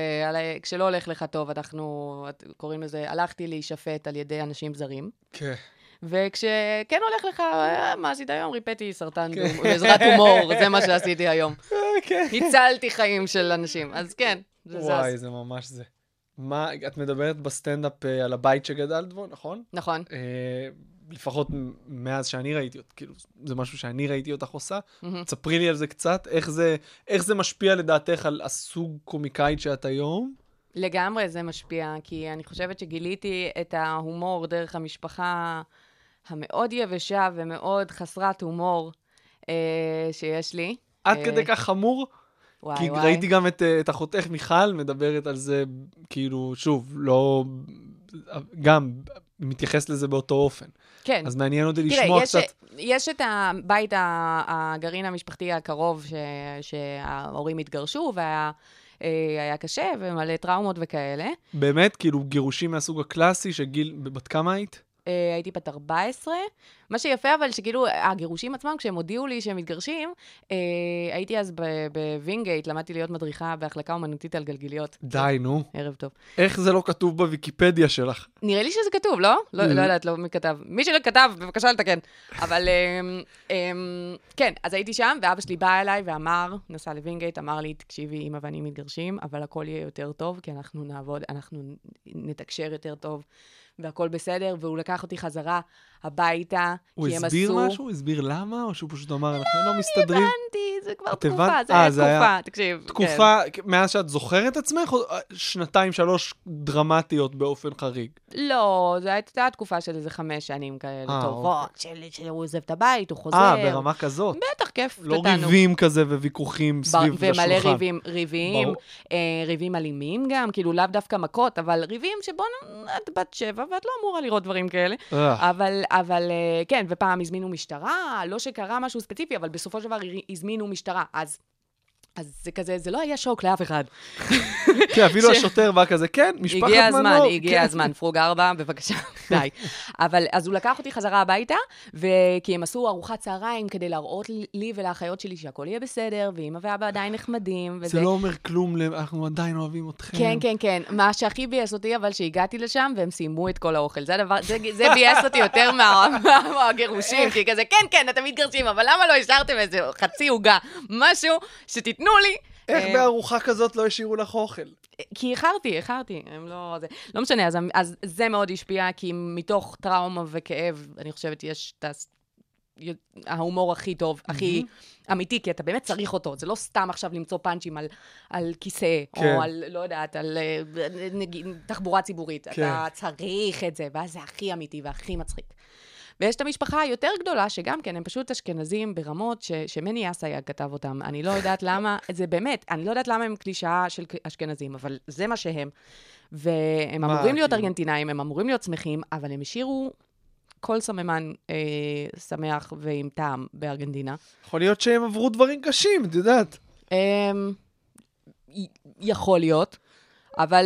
כשלא הולך לך טוב, אנחנו קוראים לזה, הלכתי להישפט על ידי אנשים זרים. כן. וכשכן הולך לך, מה עשית היום? ריפאתי סרטן בעזרת הומור, זה מה שעשיתי היום. כן. הצלתי חיים של אנשים, אז כן. וואי, זה ממש זה. מה, את מדברת בסטנדאפ על הבית שגדלת בו, נכון? נכון. לפחות מאז שאני ראיתי אותך, כאילו, זה משהו שאני ראיתי אותך עושה. תספרי לי על זה קצת, איך זה, איך זה משפיע לדעתך על הסוג קומיקאית שאת היום? לגמרי זה משפיע, כי אני חושבת שגיליתי את ההומור דרך המשפחה המאוד יבשה ומאוד חסרת הומור שיש לי. עד כדי כך חמור? כי ראיתי גם את אחותך מיכל מדברת על זה, כאילו, שוב, לא... גם... מתייחס לזה באותו אופן. כן. אז מעניין אותי לשמוע קצת... תראה, יש את הבית, הגרעין המשפחתי הקרוב, שההורים התגרשו, והיה קשה, ומלא טראומות וכאלה. באמת? כאילו גירושים מהסוג הקלאסי, שגיל... בת כמה היית? הייתי בת ארבע עשרה. מה שיפה, אבל שכאילו, הגירושים עצמם, כשהם הודיעו לי שהם מתגרשים, הייתי אז בווינגייט, למדתי להיות מדריכה בהחלקה אומנותית על גלגיליות. די, נו. ערב טוב. איך זה לא כתוב בוויקיפדיה שלך? נראה לי שזה כתוב, לא? לא יודעת, לא מי כתב. מי שלא כתב, בבקשה לתקן. אבל כן, אז הייתי שם, ואבא שלי בא אליי ואמר, נסע לווינגייט, אמר לי, תקשיבי, אמא ואני מתגרשים, אבל הכל יהיה יותר טוב, כי אנחנו נעבוד, אנחנו נתקשר יותר טוב. והכל בסדר, והוא לקח אותי חזרה הביתה, כי הם עשו... הוא הסביר משהו? הוא הסביר למה? או שהוא פשוט אמר, אנחנו לא מסתדרים? לא, הבנתי, זה כבר תקופה, זה היה תקופה, תקשיב. תקופה, מאז שאת זוכרת עצמך, שנתיים, שלוש דרמטיות באופן חריג? לא, זו הייתה תקופה של איזה חמש שנים כאלה טובות, שהוא עוזב את הבית, הוא חוזר. אה, ברמה כזאת. בטח, כיף, קטנו. לא ריבים כזה וויכוחים סביב לשולחן. ומלא ריבים, ריבים, ריבים אלימים גם, כאילו לאו דווקא מכות, אבל ריבים שבו את בת שבע ואת לא אמורה לראות דברים כאלה, אבל, אבל כן, ופעם הזמינו משטרה, לא שקרה משהו ספציפי, אבל בסופו של דבר הזמינו משטרה, אז אז זה כזה, זה לא היה שוק לאף אחד. כן, אפילו השוטר בא כזה, כן, משפחת מנור. הגיע הזמן, הגיע הזמן, פרוג ארבע, בבקשה, די. אבל, אז הוא לקח אותי חזרה הביתה, וכי הם עשו ארוחת צהריים כדי להראות לי ולאחיות שלי שהכל יהיה בסדר, ואמא ואבא עדיין נחמדים. זה לא אומר כלום, אנחנו עדיין אוהבים אתכם. כן, כן, כן. מה שהכי ביאס אותי, אבל שהגעתי לשם, והם סיימו את כל האוכל. זה ביאס אותי יותר מהגירושים, כי כזה, כן, כן, אתם מתגרשים, אבל למה לא השארתם איזה חצי עוגה, משהו שתתנו לי. איך בארוחה כזאת לא השאירו לך אוכל? כי איחרתי, איחרתי. לא משנה, אז זה מאוד השפיע, כי מתוך טראומה וכאב, אני חושבת יש ההומור הכי טוב, הכי אמיתי, כי אתה באמת צריך אותו. זה לא סתם עכשיו למצוא פאנצ'ים על כיסא, או על, לא יודעת, על תחבורה ציבורית. אתה צריך את זה, ואז זה הכי אמיתי והכי מצחיק. ויש את המשפחה היותר גדולה, שגם כן, הם פשוט אשכנזים ברמות ש- שמני אסיה כתב אותם. אני לא יודעת למה, זה באמת, אני לא יודעת למה הם קלישאה של אשכנזים, אבל זה מה שהם. והם אמורים להיות ארגנטינאים, הם אמורים להיות שמחים, אבל הם השאירו כל סממן אה, שמח ועם טעם בארגנטינה. יכול להיות שהם עברו דברים קשים, את יודעת. אה, יכול להיות. אבל,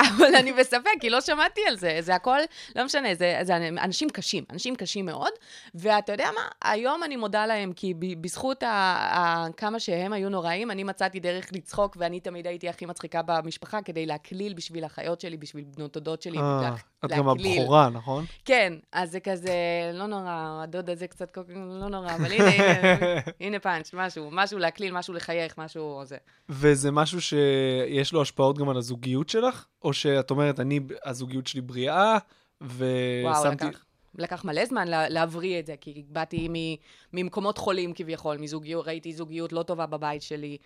אבל אני בספק, כי לא שמעתי על זה. זה הכל, לא משנה, זה, זה אנשים קשים, אנשים קשים מאוד. ואתה יודע מה? היום אני מודה להם, כי בזכות ה- ה- כמה שהם היו נוראים, אני מצאתי דרך לצחוק, ואני תמיד הייתי הכי מצחיקה במשפחה, כדי להקליל בשביל החיות שלי, בשביל בנות הדודות שלי. לה, את גם הבחורה, נכון? כן, אז זה כזה, לא נורא, הדוד הזה קצת לא נורא, אבל הנה, הנה, הנה פאנץ', משהו, משהו להקליל, משהו לחייך, משהו זה. וזה משהו שיש לו השפעה עוד גם על הזוגיות שלך? או שאת אומרת, אני, הזוגיות שלי בריאה, ושמתי... וואו, לקח מלא זמן להבריא את זה, כי באתי ממקומות חולים כביכול, ראיתי זוגיות לא טובה בבית שלי,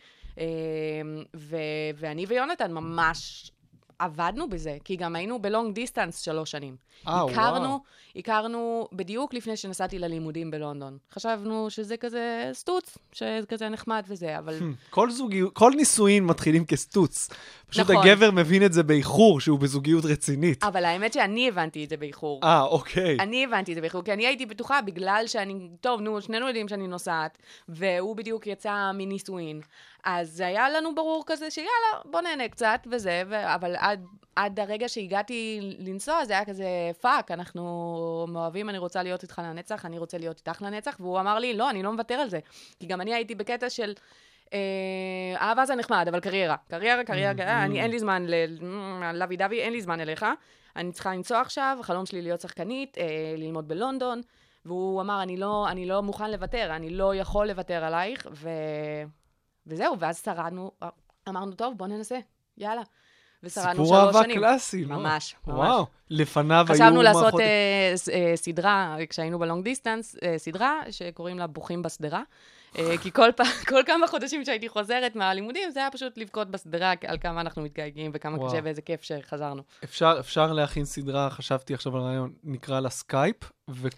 ואני ויונתן ממש עבדנו בזה, כי גם היינו בלונג דיסטנס שלוש שנים. הכרנו, הכרנו בדיוק לפני שנסעתי ללימודים בלונדון. חשבנו שזה כזה סטוץ, שזה כזה נחמד וזה, אבל... כל זוגיות, כל נישואים מתחילים כסטוץ. פשוט הגבר מבין את זה באיחור, שהוא בזוגיות רצינית. אבל האמת שאני הבנתי את זה באיחור. אה, אוקיי. אני הבנתי את זה באיחור, כי אני הייתי בטוחה בגלל שאני... טוב, נו, שנינו יודעים שאני נוסעת, והוא בדיוק יצא מנישואין. אז היה לנו ברור כזה שיאללה, בוא נהנה קצת וזה, ו... אבל עד, עד הרגע שהגעתי לנסוע, זה היה כזה פאק, אנחנו מאוהבים, אני רוצה להיות איתך לנצח, אני רוצה להיות איתך לנצח, והוא אמר לי, לא, אני לא מוותר על זה, כי גם אני הייתי בקטע של... אהבה זה נחמד, אבל קריירה, קריירה, קריירה, אני אין לי זמן ללוי דווי, אין לי זמן אליך, אני צריכה לנסוע עכשיו, החלום שלי להיות שחקנית, ללמוד בלונדון, והוא אמר, אני לא מוכן לוותר, אני לא יכול לוותר עלייך, וזהו, ואז שרדנו, אמרנו, טוב, בוא ננסה, יאללה. סיפור אהבה קלאסי, לא? ממש, ממש. לפניו היו... חשבנו לעשות סדרה, כשהיינו בלונג דיסטנס, סדרה שקוראים לה בוכים בסדרה, כי כל כמה חודשים שהייתי חוזרת מהלימודים, זה היה פשוט לבכות בסדרה על כמה אנחנו מתגעגעים וכמה קשה ואיזה כיף שחזרנו. אפשר להכין סדרה, חשבתי עכשיו על רעיון, נקרא לה סקייפ, וזה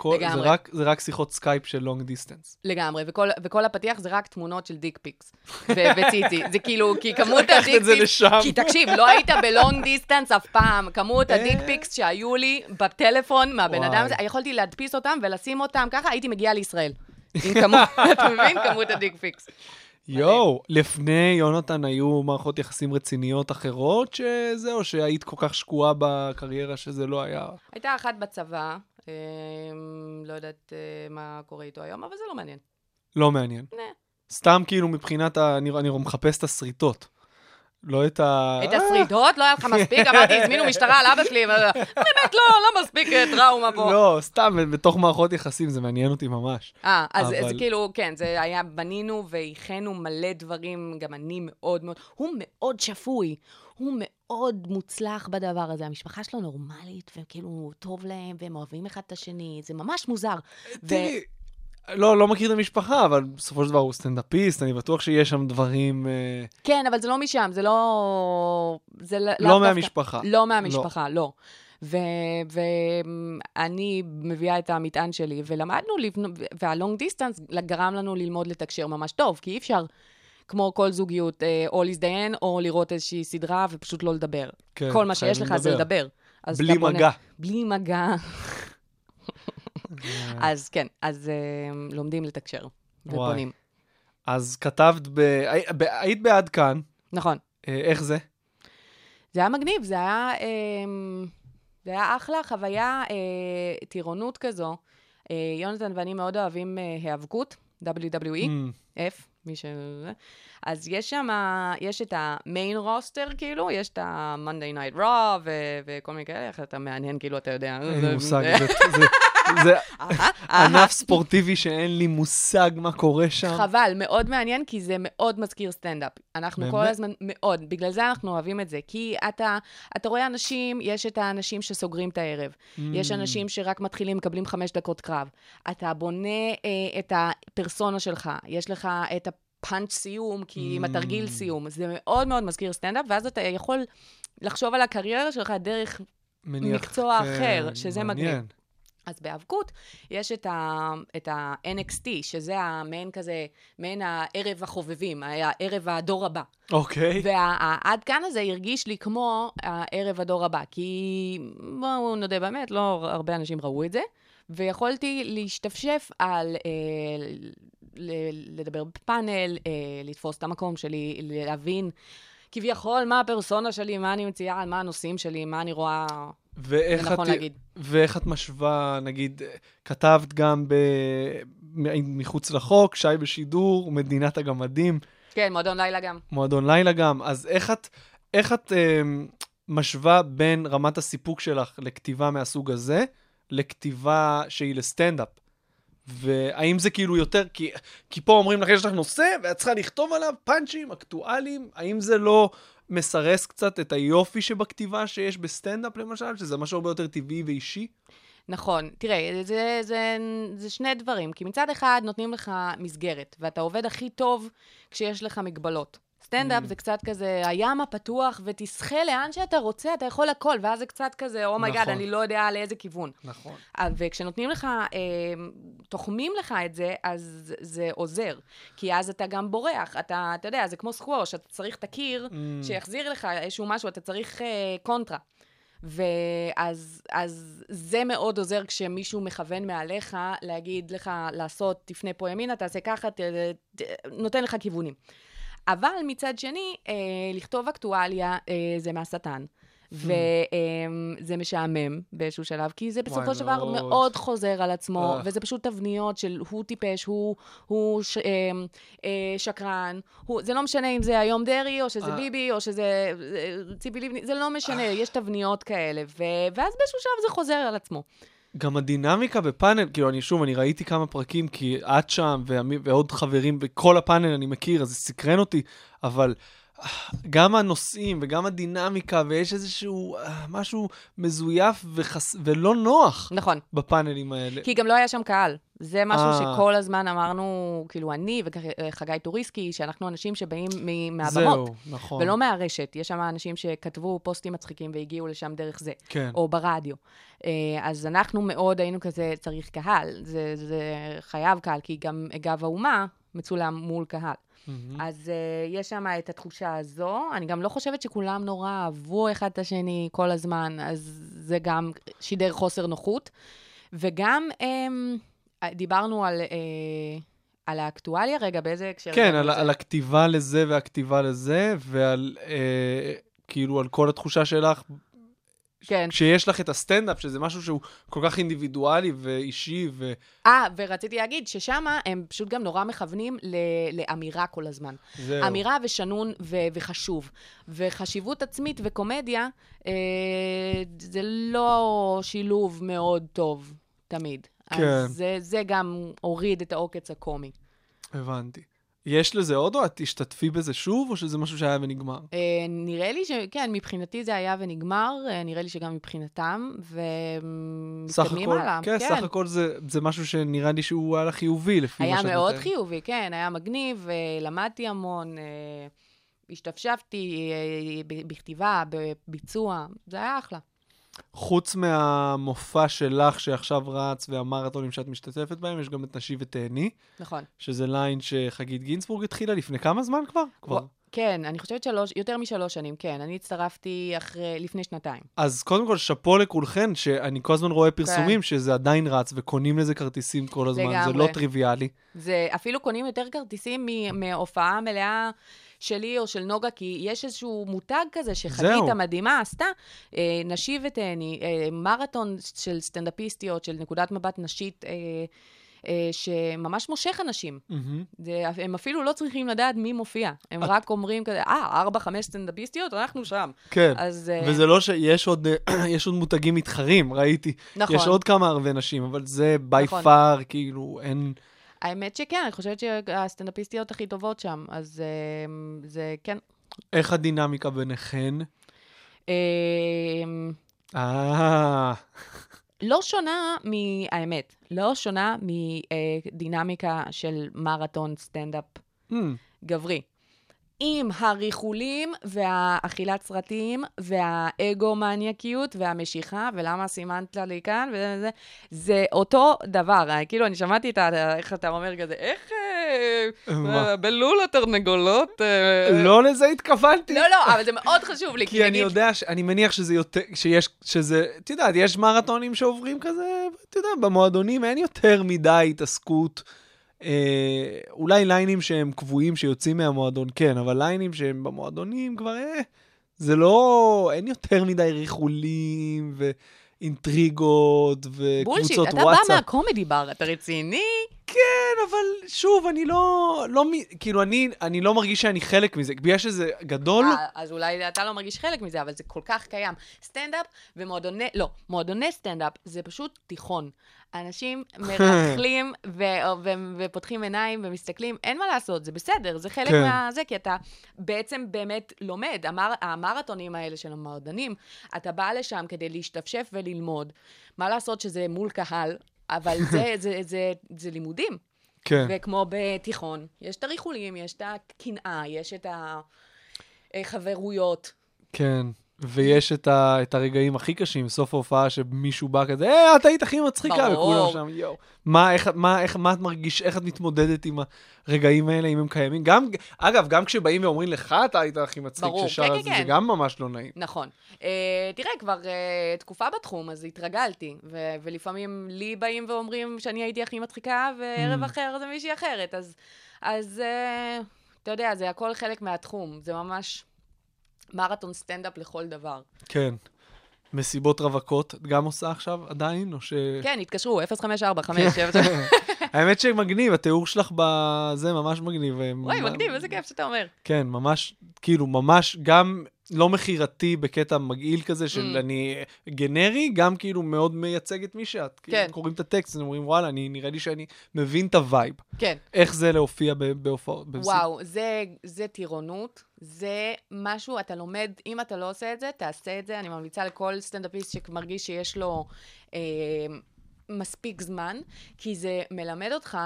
רק שיחות סקייפ של לונג דיסטנס. לגמרי, וכל הפתיח זה רק תמונות של דיק פיקס וציצי. זה כאילו, כי כמות הדיק פיקס... כי תקשיב, לא היית בלונג דיסטנס אף פעם, כמות הדיק פיקס שהיו לי בטלפון מהבן אדם הזה, יכולתי להדפיס אותם ולשים אותם ככה, הייתי מגיעה לישראל. אתה מבין? כמות הדיק פיקס. יואו, לפני יונתן היו מערכות יחסים רציניות אחרות שזה, או שהיית כל כך שקועה בקריירה שזה לא היה? הייתה אחת בצבא, לא יודעת מה קורה איתו היום, אבל זה לא מעניין. לא מעניין? סתם כאילו מבחינת, אני מחפש את הסריטות. לא את ה... את הסריטות? לא היה לך מספיק? אמרתי, הזמינו משטרה על אבא שלי, באמת לא, לא מספיק טראומה פה. לא, סתם, בתוך מערכות יחסים, זה מעניין אותי ממש. אה, אז כאילו, כן, זה היה, בנינו והכנו מלא דברים, גם אני מאוד מאוד, הוא מאוד שפוי, הוא מאוד מוצלח בדבר הזה, המשפחה שלו נורמלית, וכאילו טוב להם, והם אוהבים אחד את השני, זה ממש מוזר. תראי, לא, לא מכיר את המשפחה, אבל בסופו של דבר הוא סטנדאפיסט, אני בטוח שיש שם דברים... כן, אבל זה לא משם, זה לא... זה לא מהמשפחה. לא מהמשפחה, לא. ואני מביאה את המטען שלי, ולמדנו, והלונג דיסטנס גרם לנו ללמוד לתקשר ממש טוב, כי אי אפשר, כמו כל זוגיות, או להזדיין, או לראות איזושהי סדרה, ופשוט לא לדבר. כל מה שיש לך זה לדבר. בלי מגע. בלי מגע. אז כן, אז לומדים לתקשר ובונים. אז כתבת, היית בעד כאן. נכון. איך זה? זה היה מגניב, זה היה אחלה, חוויה טירונות כזו. יונתן ואני מאוד אוהבים היאבקות, דאבליו דאבליו אי אף, מי ש... אז יש שם, יש את המיין רוסטר, כאילו, יש את ה-Monday Night Raw וכל מיני כאלה, איך אתה מעניין, כאילו, אתה יודע. אין מושג, זה... זה ענף ספורטיבי שאין לי מושג מה קורה שם. חבל, מאוד מעניין, כי זה מאוד מזכיר סטנדאפ. אנחנו כל הזמן מאוד, בגלל זה אנחנו אוהבים את זה, כי אתה, אתה רואה אנשים, יש את האנשים שסוגרים את הערב, יש אנשים שרק מתחילים, מקבלים חמש דקות קרב, אתה בונה אה, את הפרסונה שלך, יש לך את הפאנץ' סיום, כי אם התרגיל סיום, זה מאוד מאוד מזכיר סטנדאפ, ואז אתה יכול לחשוב על הקריירה שלך דרך מניח, מקצוע כן, אחר, שזה מגניב. אז באבקות יש את ה את ה-אן אקס טי, שזה המעין כזה, מעין הערב החובבים, הערב הדור הבא. אוקיי. והעד כאן הזה הרגיש לי כמו הערב הדור הבא, כי בואו נודה באמת, לא הרבה אנשים ראו את זה, ויכולתי להשתפשף על... לדבר בפאנל, לתפוס את המקום שלי, להבין כביכול מה הפרסונה שלי, מה אני מציעה, מה הנושאים שלי, מה אני רואה נכון להגיד. ואיך את משווה, נגיד, כתבת גם מחוץ לחוק, שי בשידור, מדינת הגמדים. כן, מועדון לילה גם. מועדון לילה גם. אז איך את משווה בין רמת הסיפוק שלך לכתיבה מהסוג הזה, לכתיבה שהיא לסטנדאפ? והאם זה כאילו יותר, כי, כי פה אומרים לך יש לך נושא, ואת צריכה לכתוב עליו פאנצ'ים אקטואליים, האם זה לא מסרס קצת את היופי שבכתיבה שיש בסטנדאפ למשל, שזה משהו הרבה יותר טבעי ואישי? נכון, תראה, זה, זה, זה שני דברים, כי מצד אחד נותנים לך מסגרת, ואתה עובד הכי טוב כשיש לך מגבלות. סטנדאפ זה קצת כזה, הים הפתוח, ותשחה לאן שאתה רוצה, אתה יכול הכל, ואז זה קצת כזה, "Oh my God, אני לא יודע לאיזה כיוון." נכון. וכשנותנים לך, תוחמים לך את זה, אז זה עוזר, כי אז אתה גם בורח, אתה, אתה יודע, זה כמו סקווש, אתה צריך תקיר שיחזיר לך איזשהו משהו, אתה צריך קונטרה. ואז, אז זה מאוד עוזר כשמישהו מכוון מעליך, להגיד לך, לעשות, תפנה פה ימינה, תעשה ככה, ת, ת, נותן לך כיוונים. אבל מצד שני, אה, לכתוב אקטואליה אה, זה מהשטן. וזה משעמם באיזשהו שלב, כי זה בסופו של דבר מאוד חוזר על עצמו, וזה פשוט תבניות של הוא טיפש, הוא שקרן, זה לא משנה אם זה היום דרי, או שזה ביבי, או שזה ציפי לבני, זה לא משנה, יש תבניות כאלה, ואז באיזשהו שלב זה חוזר על עצמו. גם הדינמיקה בפאנל, כאילו אני שוב, אני ראיתי כמה פרקים, כי את שם ועוד חברים, וכל הפאנל אני מכיר, אז זה סקרן אותי, אבל... גם הנושאים וגם הדינמיקה, ויש איזשהו משהו מזויף וחס... ולא נוח נכון. בפאנלים האלה. כי גם לא היה שם קהל. זה משהו 아... שכל הזמן אמרנו, כאילו אני וחגי טוריסקי, שאנחנו אנשים שבאים מהבמות. זהו, נכון. ולא מהרשת. יש שם אנשים שכתבו פוסטים מצחיקים והגיעו לשם דרך זה. כן. או ברדיו. אז אנחנו מאוד היינו כזה, צריך קהל. זה, זה חייב קהל, כי גם אגב האומה מצולם מול קהל. Mm-hmm. אז uh, יש שם את התחושה הזו, אני גם לא חושבת שכולם נורא אהבו אחד את השני כל הזמן, אז זה גם שידר חוסר נוחות, וגם um, דיברנו על, uh, על האקטואליה רגע באיזה הקשר. כן, על, על הכתיבה לזה והכתיבה לזה, ועל uh, כאילו על כל התחושה שלך, כן. שיש לך את הסטנדאפ, שזה משהו שהוא כל כך אינדיבידואלי ואישי ו... אה, ורציתי להגיד ששמה הם פשוט גם נורא מכוונים ל- לאמירה כל הזמן. זהו. אמירה ושנון ו- וחשוב. וחשיבות עצמית וקומדיה, אה, זה לא שילוב מאוד טוב תמיד. כן. אז זה, זה גם הוריד את העוקץ הקומי. הבנתי. יש לזה עוד או את השתתפי בזה שוב, או שזה משהו שהיה ונגמר? נראה לי שכן, מבחינתי זה היה ונגמר, נראה לי שגם מבחינתם, ומתקדמים עליו. כן, סך הכל זה משהו שנראה לי שהוא היה חיובי, לפי מה שאתה נותן. היה מאוד חיובי, כן, היה מגניב, למדתי המון, השתפשפתי בכתיבה, בביצוע, זה היה אחלה. חוץ מהמופע שלך שעכשיו רץ והמרתונים שאת משתתפת בהם, יש גם את נשי ותהני. נכון. שזה ליין שחגית גינסבורג התחילה לפני כמה זמן כבר? כבר. כן, אני חושבת שלוש, יותר משלוש שנים, כן. אני הצטרפתי אחרי, לפני שנתיים. אז קודם כל, שפו לכולכן, שאני כל הזמן רואה פרסומים שזה עדיין רץ, וקונים לזה כרטיסים כל הזמן, זה לא טריוויאלי. זה, אפילו קונים יותר כרטיסים מהופעה מלאה שלי או של נוגה, כי יש איזשהו מותג כזה שחגית המדהימה עשתה, אה, נשי ותהני, אה, מרתון של סטנדאפיסטיות, של נקודת מבט נשית, אה, אה, שממש מושך אנשים. Mm-hmm. זה, הם אפילו לא צריכים לדעת מי מופיע. הם את... רק אומרים כזה, אה, ארבע, חמש סטנדאפיסטיות, אנחנו שם. כן, אז, אה... וזה לא שיש עוד, יש עוד מותגים מתחרים, ראיתי. נכון. יש עוד כמה הרבה נשים, אבל זה בי נכון. פאר, כאילו, אין... האמת שכן, אני חושבת שהסטנדאפיסטיות הכי טובות שם, אז זה כן. איך הדינמיקה ביניכן? אה... לא שונה מהאמת, לא שונה מדינמיקה של מרתון סטנדאפ גברי. עם הריחולים והאכילת סרטים והאגו-מניאקיות והמשיכה, ולמה סימנת לי כאן, וזה, זה אותו דבר. כאילו, אני שמעתי את ה... איך אתה אומר כזה, איך... בלול התרנגולות... לא לזה התכוונתי. לא, לא, אבל זה מאוד חשוב לי. כי אני יודע, אני מניח שזה יותר... שזה... תדעת, יש מרתונים שעוברים כזה, תדעת, במועדונים אין יותר מדי התעסקות... אולי ליינים שהם קבועים שיוצאים מהמועדון, כן, אבל ליינים שהם במועדונים כבר, אה, זה לא, אין יותר מדי ריחולים ואינטריגות וקבוצות וואטסאפ. בולשיט, אתה בא מהקומדי בר, אתה רציני? כן, אבל שוב, אני לא, לא, כאילו, אני, אני לא מרגיש שאני חלק מזה, בגלל שזה גדול. אז אולי אתה לא מרגיש חלק מזה, אבל זה כל כך קיים. סטנד-אפ ומועדוני, לא, מועדוני סטנד-אפ זה פשוט תיכון. אנשים מרחלים ו- ו- ו- ופותחים עיניים ומסתכלים, אין מה לעשות, זה בסדר, זה חלק כן. מהזה, כי אתה בעצם באמת לומד. המר- המרתונים האלה של המועדונים, אתה בא לשם כדי להשתפשף וללמוד. מה לעשות שזה מול קהל, אבל זה, זה, זה, זה, זה לימודים. כן. וכמו בתיכון, יש את הריחולים, יש את הקנאה, יש את החברויות. כן. ויש את, ה, את הרגעים הכי קשים, סוף ההופעה שמישהו בא כזה, אה, את היית הכי מצחיקה, וכולם שם, יו. מה, איך, מה, איך, מה את מרגיש, איך את מתמודדת עם הרגעים האלה, אם הם קיימים? גם, אגב, גם כשבאים ואומרים לך, את היית הכי מצחיק ששאר את זה, זה גם ממש לא נעים. נכון. אה, תראה, כבר אה, תקופה בתחום, אז התרגלתי, ו- ולפעמים לי באים ואומרים שאני הייתי הכי מצחיקה, וערב אחר זה מישהי אחרת, אז, אז אה, אתה יודע, זה הכל חלק מהתחום, זה ממש... מרתון סטנדאפ לכל דבר. כן. מסיבות רווקות, גם עושה עכשיו עדיין, או ש... כן, התקשרו, אפס חמש ארבע חמש שבע. האמת שמגניב, התיאור שלך בזה ממש מגניב. וואי, מגניב, איזה כיף שאתה אומר. כן, ממש, כאילו, ממש גם לא מכירתי בקטע מגעיל כזה של אני גנרי, גם כאילו מאוד מייצג את מי שאת. כן. קוראים את הטקסט, אז אומרים, וואלה, נראה לי שאני מבין את הווייב. כן. איך זה להופיע בהופעות? וואו, זה טירונות. זה משהו, אתה לומד, אם אתה לא עושה את זה, תעשה את זה. אני ממליצה לכל סטנדאפיסט שמרגיש שיש לו אה, מספיק זמן, כי זה מלמד אותך,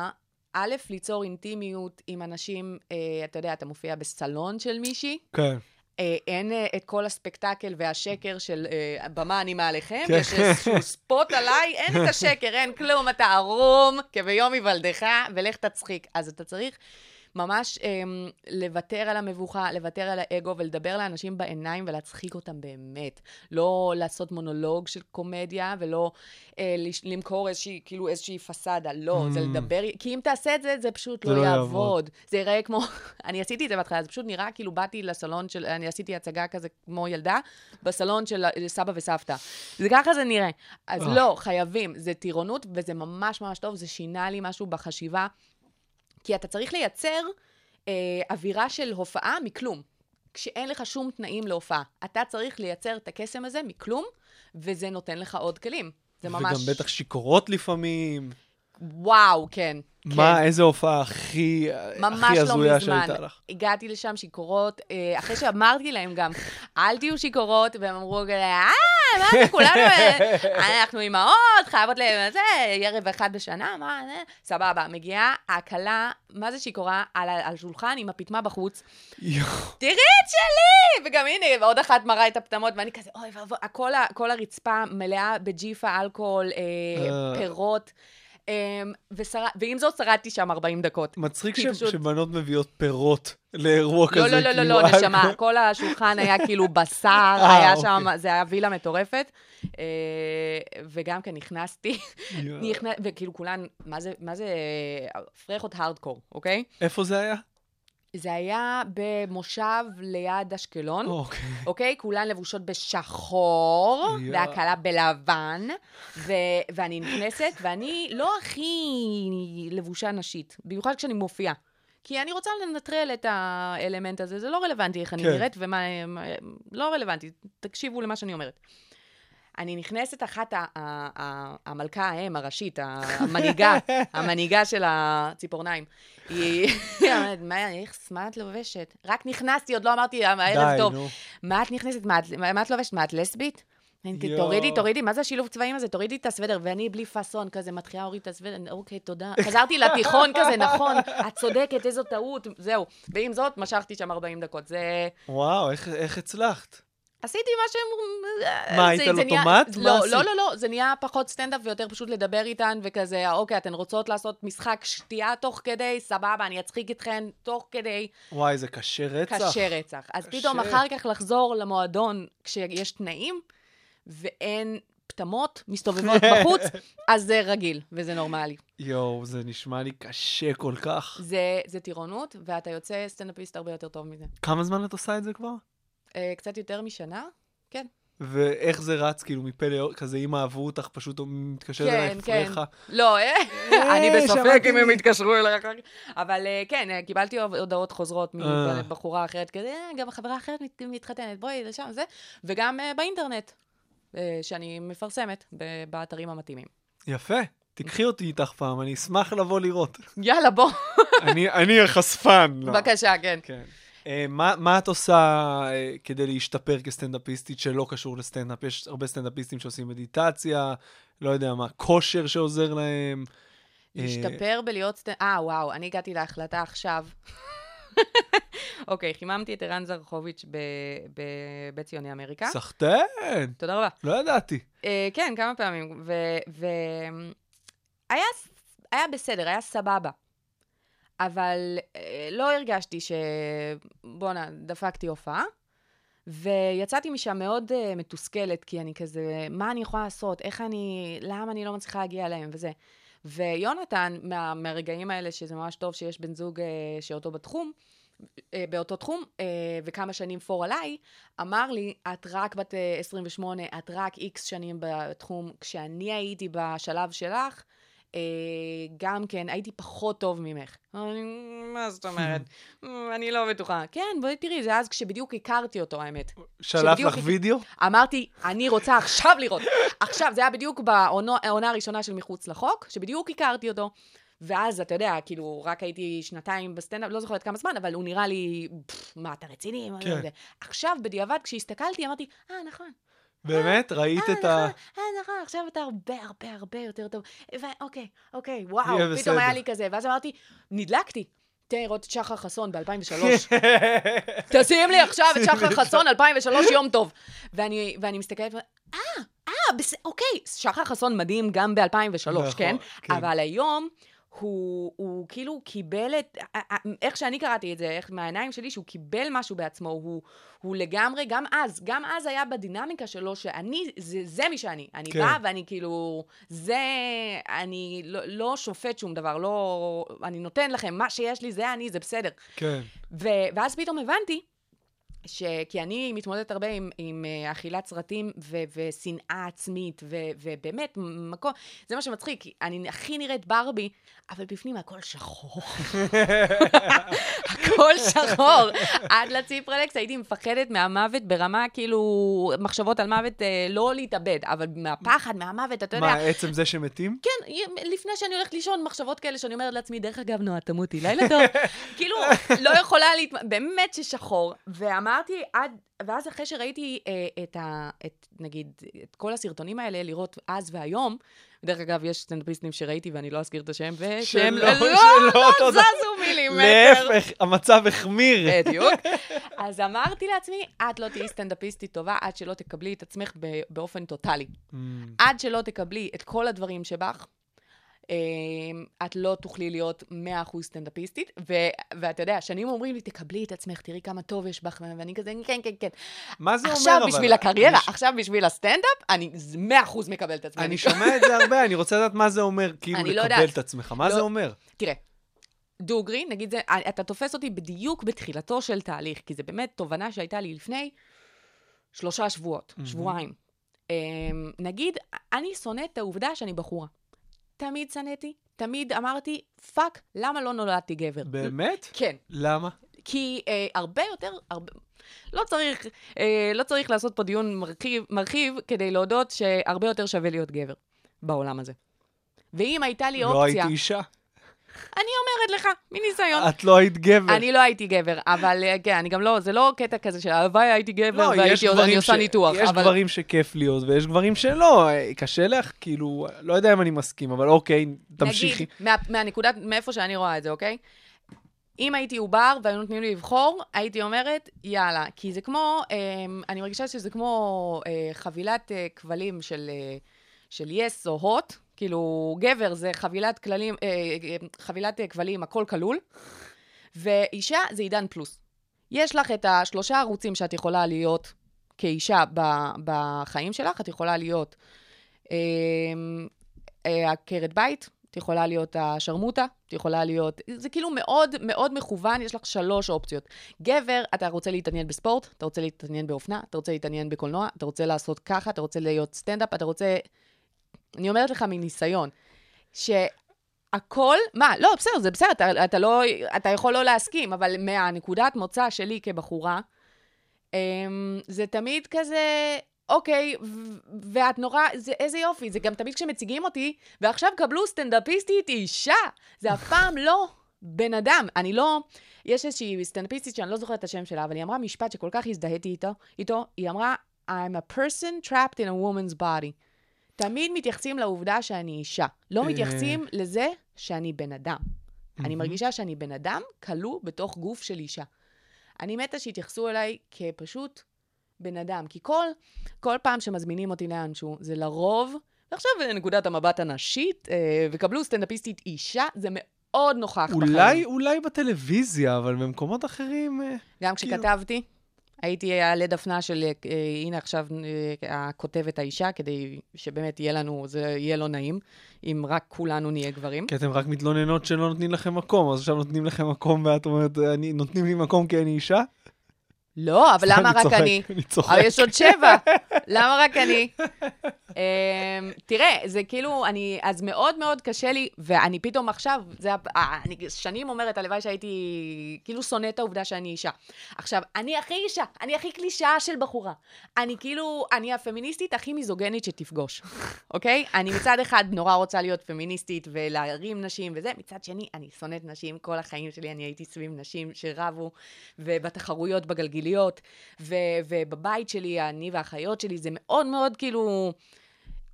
א', ליצור אינטימיות עם אנשים, אה, אתה יודע, אתה מופיע בסלון של מישהי. כן. אה, אין אה, את כל הספקטקל והשקר של אה, במה אני מעליכם, כן. יש איזשהו ספוט עליי, אין את השקר, אין כלום, אתה ערום, כביום היוולדך, ולך תצחיק. אז אתה צריך... ממש אמ, לוותר על המבוכה, לוותר על האגו, ולדבר לאנשים בעיניים ולהצחיק אותם באמת. לא לעשות מונולוג של קומדיה, ולא אה, למכור איזושהי, כאילו איזושהי פסדה. לא, mm. זה לדבר... כי אם תעשה את זה, זה פשוט לא, לא יעבוד. יעבוד. זה יראה כמו... אני עשיתי את זה בהתחלה, זה פשוט נראה כאילו באתי לסלון של... אני עשיתי הצגה כזה כמו ילדה, בסלון של סבא וסבתא. זה ככה זה נראה. אז oh. לא, חייבים. זה טירונות, וזה ממש ממש טוב. זה שינה לי משהו בחשיבה. כי אתה צריך לייצר אה, אווירה של הופעה מכלום, כשאין לך שום תנאים להופעה. אתה צריך לייצר את הקסם הזה מכלום, וזה נותן לך עוד כלים. זה ממש... וגם בטח שיקורות לפעמים. וואו, כן. מה, כן. איזה הופעה הכי, הכי הזויה לא שהייתה לך? הגעתי לשם שיקורות, אה, אחרי שאמרתי להם גם, אל תהיו שיקורות, והם אמרו, אה, מה זה כולנו, אנחנו אמאות, חייבות להם, זה ערב אחד בשנה, מה, זה, סבבה, מגיעה הקלה, מה זה שיקורה, על, על שולחן עם הפתמה בחוץ, תראי את שלי, וגם הנה, ועוד אחת מראה את הפתמות, ואני כזה, אוי, כל, כל הרצפה מלאה בג'יפה, אלכוהול, אה, פירות, ועם זאת שרדתי שם ארבעים דקות. מצחיק שבנות מביאות פירות לאירוע כזה. לא, לא, לא, לא, נשמה. כל השולחן היה כאילו בשר, היה שם, זה היה וילה מטורפת. וגם כן נכנסתי, וכאילו כולן, מה זה פרחות הארדקור, אוקיי? איפה זה היה? זה היה במושב ליד אשקלון, אוקיי? כולן לבושות בשחור, והקלה בלבן, ואני נכנסת, ואני לא הכי לבושה נשית, במיוחד כשאני מופיעה. כי אני רוצה לנטרל את האלמנט הזה, זה לא רלוונטי איך אני נראית, ומה... לא רלוונטי, תקשיבו למה שאני אומרת. אני נכנסת אחת המלכה האם, הראשית, המנהיגה, המנהיגה של הציפורניים. היא אומרת, מה את לובשת? רק נכנסתי, עוד לא אמרתי, הערב טוב. מה את נכנסת? מה את לובשת? מה את לסבית? תורידי, תורידי, מה זה השילוב צבעים הזה? תורידי את הסוודר, ואני בלי פאסון כזה, מתחילה אוריד את הסוודר, אוקיי, תודה. חזרתי לתיכון כזה, נכון, את צודקת, איזו טעות, זהו. ועם זאת, משכתי שם ארבעים דקות, זה... וואו, איך הצלחת? עשיתי מה שהם... מה, היית על אוטומט? לא, לא, לא, זה נהיה פחות סטנדאפ ויותר פשוט לדבר איתן, וכזה, אוקיי, אתן רוצות לעשות משחק שתייה תוך כדי, סבבה, אני אצחיק אתכן תוך כדי. וואי, זה קשה רצח. קשה רצח. אז פתאום אחר כך לחזור למועדון כשיש תנאים, ואין פתמות מסתובבות בחוץ, אז זה רגיל, וזה נורמלי. יואו, זה נשמע לי קשה כל כך. זה, זה טירונות, ואתה יוצא סטנדאפיסט הרבה יותר טוב מזה. כמה זמן את עושה את זה כבר? קצת יותר משנה, כן. ואיך זה רץ, כאילו, מפה לאור, כזה, אם אהבו אותך, פשוט מתקשר אליי, פריחה. לא, אני בספק אם הם התקשרו אליי אחר כך. אבל כן, קיבלתי הודעות חוזרות מבחורה אחרת, כזה, גם החברה אחרת מתחתנת, בואי, לשם, זה, וגם באינטרנט. שאני מפרסמת באתרים המתאימים. יפה, תקחי אותי איתך פעם, אני אשמח לבוא לראות. יאללה, בוא. אני החשפן. בבקשה, כן. מה את עושה כדי להשתפר כסטנדאפיסטית שלא קשור לסטנדאפ? יש הרבה סטנדאפיסטים שעושים מדיטציה, לא יודע מה, כושר שעוזר להם. להשתפר בלהיות סטנדאפיסט... אה, וואו, אני הגעתי להחלטה עכשיו. אוקיי, חיממתי את ערן זרחוביץ' בבית ציוני אמריקה. סחטן! תודה רבה. לא ידעתי. כן, כמה פעמים. היה בסדר, היה סבבה. אבל לא הרגשתי ש... בונה, דפקתי הופעה. ויצאתי משם מאוד מתוסכלת, כי אני כזה, מה אני יכולה לעשות? איך אני... למה אני לא מצליחה להגיע אליהם? וזה... ויונתן, מה, מהרגעים האלה שזה ממש טוב שיש בן זוג אה, שאותו בתחום, אה, באותו תחום, אה, וכמה שנים פור עליי, אמר לי, את רק בת אה, עשרים ושמונה, את רק איקס שנים בתחום, כשאני הייתי בשלב שלך, אה, גם כן, הייתי פחות טוב ממך. מה זאת אומרת? אני לא בטוחה. כן, בואי תראי, זה אז כשבדיוק הכרתי אותו, האמת. שלף לך וידאו? אמרתי, אני רוצה עכשיו לראות. עכשיו, זה היה בדיוק בעונה הראשונה של מחוץ לחוק, שבדיוק הכרתי אותו, ואז, אתה יודע, כאילו, רק הייתי שנתיים בסטנדאפ, לא זוכרת כמה זמן, אבל הוא נראה לי, מה, אתה רציני? עכשיו, בדיעבד, כשהסתכלתי, אמרתי, אה, נכון. באמת? ראית את ה... אה, נכון, עכשיו אתה הרבה, הרבה, הרבה יותר טוב. אוקיי, אוקיי, וואו, פתאום היה לי כזה. ואז אמרתי, נדלקתי. תראות את שחר חסון ב-אלפיים ושלוש. תשים לי עכשיו את שחר חסון, אלפיים ושלוש, יום טוב. ואני מסתכלת, אה, אה, אוקיי, שחר חסון מדהים גם ב-אלפיים ושלוש, כן? אבל היום... הוא, הוא כאילו קיבל את, איך שאני קראתי את זה, איך מהעיניים שלי, שהוא קיבל משהו בעצמו, הוא, הוא לגמרי, גם אז, גם אז היה בדינמיקה שלו, שאני, זה, זה מי שאני, אני כן. באה ואני כאילו, זה, אני לא, לא שופט שום דבר, לא, אני נותן לכם, מה שיש לי זה אני, זה בסדר. כן. ו, ואז פתאום הבנתי, ש... כי אני מתמודדת הרבה עם, עם אכילת סרטים ו... ושנאה עצמית, ו... ובאמת, מקום... זה מה שמצחיק, כי אני הכי נראית ברבי, אבל בפנים הכל שחור. הכל שחור. עד לציפרלקס הייתי מפחדת מהמוות ברמה, כאילו, מחשבות על מוות אה, לא להתאבד, אבל מהפחד, מהמוות, אתה יודע... מה, עצם זה שמתים? כן, לפני שאני הולכת לישון, מחשבות כאלה שאני אומרת לעצמי, דרך אגב, נועה, תמותי, לילה טוב. כאילו, לא יכולה להתמ... באמת ששחור, והמוות... אמרתי, עד, ואז אחרי שראיתי אה, את, ה, את, נגיד, את כל הסרטונים האלה, לראות אז והיום, דרך אגב, יש סטנדאפיסטים שראיתי, ואני לא אזכיר את השם, ושהם לא, לא, לא, לא זזו מילימטר. להפך, המצב החמיר. בדיוק. אז אמרתי לעצמי, את לא תהיי סטנדאפיסטית טובה, עד שלא תקבלי את עצמך באופן טוטלי. עד שלא תקבלי את כל הדברים שבך, את לא תוכלי להיות מאה אחוז סטנדאפיסטית, ואתה יודע, שנים אומרים לי, תקבלי את עצמך, תראי כמה טוב יש בך, ואני כזה, כן, כן, כן. מה זה אומר? עכשיו בשביל הקריירה, עכשיו בשביל הסטנדאפ, אני מאה אחוז מקבל את עצמך. אני שומע את זה הרבה, אני רוצה לדעת מה זה אומר, כאילו לקבל את עצמך, מה זה אומר? תראה, דוגרי, נגיד זה, אתה תופס אותי בדיוק בתחילתו של תהליך, כי זה באמת תובנה שהייתה לי לפני שלושה שבועות, שבועיים. נגיד, אני שונאת את העובדה שאני בחורה. תמיד סניתי, תמיד אמרתי, פאק, למה לא נולדתי גבר? באמת? כן. למה? כי אה, הרבה יותר, הרבה... לא, צריך, אה, לא צריך לעשות פה דיון מרחיב, מרחיב כדי להודות שהרבה יותר שווה להיות גבר בעולם הזה. ואם הייתה לי אופציה... לא הייתי אישה. אני אומרת לך, מניסיון. את לא היית גבר. אני לא הייתי גבר, אבל כן, אני גם לא, זה לא קטע כזה של הוואי הייתי גבר, והייתי עוד, אני עושה ניתוח. יש דברים שכיף להיות, ויש דברים שלא, קשה לך, כאילו, לא יודע אם אני מסכים, אבל אוקיי, תמשיכי. נגיד, מהנקודת, מאיפה שאני רואה את זה, אוקיי? אם הייתי עובר, והיו נותנים לי לבחור, הייתי אומרת, יאללה, כי זה כמו, אני מרגישה שזה כמו חבילת כבלים של יס או הוט, כאילו, גבר זה חבילת כללים, חבילת כבלים, הכל כלול, ואישה זה עידן פלוס. יש לך את השלושה ערוצים שאת יכולה להיות כאישה בחיים שלך, את יכולה להיות הקרת בית, את יכולה להיות השרמוטה, את יכולה להיות... זה כאילו מאוד מאוד מכוון, יש לך שלוש אופציות. גבר, אתה רוצה להתעניין בספורט, אתה רוצה להתעניין באופנה, אתה רוצה להתעניין בקולנוע, אתה רוצה לעשות ככה, אתה רוצה להיות סטנד-אפ, אתה רוצה... אני אומרת לך מניסיון, שהכל... מה? לא, בסדר, זה בסדר, אתה, אתה, לא, אתה יכול לא להסכים, אבל מהנקודת מוצא שלי כבחורה, זה תמיד כזה... אוקיי, ואת נורא, זה, איזה יופי, זה גם תמיד כשמציגים אותי, ועכשיו קבלו סטנדאפיסטית אישה, זה אף פעם לא בן אדם, אני לא, יש איזושהי סטנדאפיסטית שאני לא זוכרת את השם שלה, אבל היא אמרה משפט שכל כך הזדהיתי איתו, איתו, היא אמרה, I'm a person trapped in a woman's body. תמיד מתייחסים לעובדה שאני אישה, לא מתייחסים לזה שאני בן אדם. אני מרגישה שאני בן אדם, כלוא בתוך גוף של אישה. אני מתה שהתייחסו אליי כפשוט, בן אדם, כי כל, כל פעם שמזמינים אותי לאנשהו, זה לרוב, ועכשיו נקודת המבט הנשית, אה, וקבלו סטנדאפיסטית אישה, זה מאוד נוכח אולי, בחיים. אולי בטלוויזיה, אבל במקומות אחרים... אה, גם כאילו... כשכתבתי, הייתי עלי דפנה של, אה, הנה עכשיו אה, הכותבת האישה, כדי שבאמת יהיה לנו, זה יהיה לא נעים, אם רק כולנו נהיה גברים. כי אתם רק מתלוננות שלא נותנים לכם מקום, אז עכשיו נותנים לכם מקום, ואת אומרת, אני, נותנים לי מקום כי אני אישה? לא, אבל למה רק אני? אבל יש עוד שבע. למה רק אני? תראה, זה כאילו, אז מאוד מאוד קשה לי, ואני פתאום עכשיו, אני שנים אומרת, הלוואי שהייתי, כאילו שונא את העובדה שאני אישה. עכשיו, אני הכי אישה, אני הכי קלישה של בחורה. אני כאילו, אני הפמיניסטית הכי מיזוגנית שתפגוש, אוקיי? אני מצד אחד נורא רוצה להיות פמיניסטית ולהרים נשים וזה, מצד שני, אני שונאת נשים, כל החיים שלי אני הייתי סביב נשים שרבו, ובתחרויות בגלגלים, להיות, ו- ובבית שלי, אני והאחיות שלי, זה מאוד מאוד כאילו,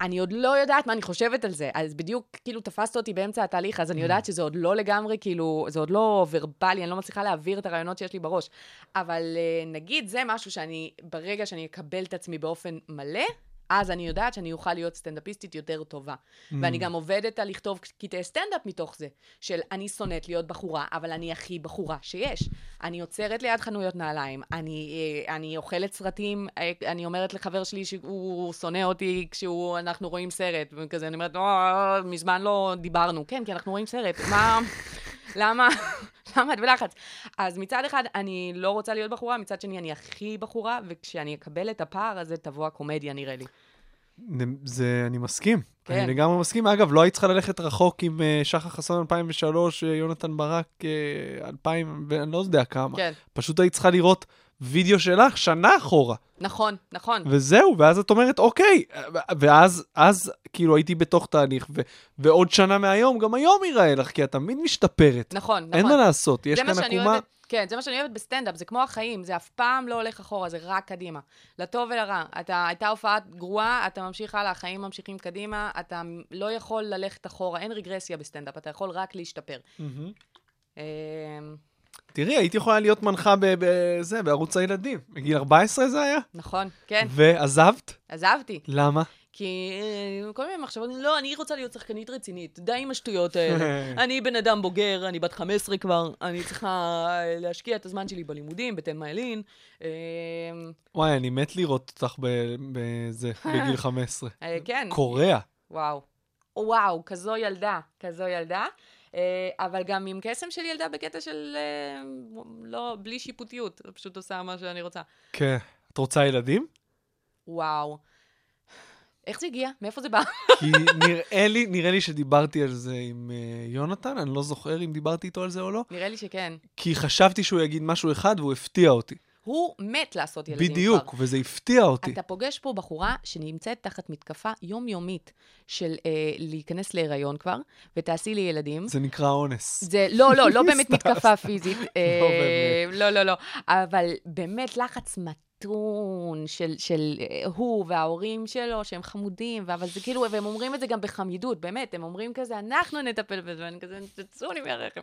אני עוד לא יודעת מה אני חושבת על זה, אז בדיוק כאילו תפסת אותי באמצע התהליך, אז אני יודעת שזה עוד לא לגמרי, כאילו, זה עוד לא ורבלי, אני לא מצליחה להעביר את הרעיונות שיש לי בראש, אבל נגיד זה משהו שאני, ברגע שאני אקבל את עצמי באופן מלא, אז אני יודעת שאני אוכל להיות סטנדאפיסטית יותר טובה. Mm. ואני גם עובדת על לכתוב קטעי סטנדאפ מתוך זה, של אני שונאת להיות בחורה, אבל אני הכי בחורה שיש. אני יוצרת ליד חנויות נעליים, אני, אני אוכלת סרטים, אני אומרת לחבר שלי שהוא שונא אותי כשאנחנו רואים סרט, וכזה אני אומרת, לא, מזמן לא דיברנו. כן, כי אנחנו רואים סרט. מה... למה? למה את בלחץ? אז מצד אחד, אני לא רוצה להיות בחורה, מצד שני, אני הכי בחורה, וכשאני אקבל את הפער הזה, תבוא הקומדיה, נראה לי. זה, אני מסכים. כן. אני לגמרי מסכים. אגב, לא היית צריכה ללכת רחוק עם uh, שחר חסון אלפיים ושלוש, יונתן ברק uh, אלפיים, ואני לא יודע כמה. כן. פשוט היית צריכה לראות וידאו שלך שנה אחורה. נכון, נכון. וזהו, ואז את אומרת, אוקיי. ואז, אז, כאילו, הייתי בתוך תהליך, ו- ועוד שנה מהיום, גם היום יראה לך, כי את תמיד משתפרת. נכון, נכון. אין מה לעשות, יש כאן עקומה... כן, זה מה שאני אוהבת בסטנדאפ, זה כמו החיים, זה אף פעם לא הולך אחורה, זה רק קדימה. לטוב ולרע, אתה, הייתה הופעת גרועה, אתה ממשיך הלאה, החיים ממשיכים קדימה, אתה לא יכול ללכת אחורה, אין רגרסיה בסטנדאפ, אתה יכול רק להשתפר. תראי, הייתי יכולה להיות מנחה בזה, בערוץ הילדים. בגיל ארבע עשרה זה היה? נכון, כן. ועזבת? עזבתי. למה? כי כל מיני מחשבות, לא, אני רוצה להיות שחקנית רצינית, די עם השטויות האלה. אני בן אדם בוגר, אני בת חמש עשרה כבר, אני צריכה להשקיע את הזמן שלי בלימודים, בתלמה אלין. וואי, אני מת לראות אותך בזה, בגיל חמש עשרה. כן. קוריאה. וואו. וואו, כזו ילדה, כזו ילדה. אבל גם עם קסם של ילדה בקטע של לא, בלי שיפוטיות, פשוט עושה מה שאני רוצה. כן. את רוצה ילדים? וואו. איך זה הגיע? מאיפה זה בא? כי נראה לי, נראה לי שדיברתי על זה עם יונתן, אני לא זוכר אם דיברתי איתו על זה או לא. נראה לי שכן. כי חשבתי שהוא יגיד משהו אחד והוא הפתיע אותי. הוא מת לעשות ילדים. בדיוק, כבר. וזה הפתיע אותי. אתה פוגש פה בחורה שנמצאת תחת מתקפה יומיומית של אה, להיכנס להיריון כבר, ותעשי לי ילדים. זה נקרא אונס. זה, לא, לא, לא באמת מתקפה פיזית. אה, לא באמת. לא, לא, לא. אבל באמת לחץ מתקפה. של, של הוא וההורים שלו, שהם חמודים, אבל זה כאילו, והם אומרים את זה גם בחמידות, באמת, הם אומרים כזה, אנחנו נטפל בזה, ואני כזה, נצצו לי מהרכב.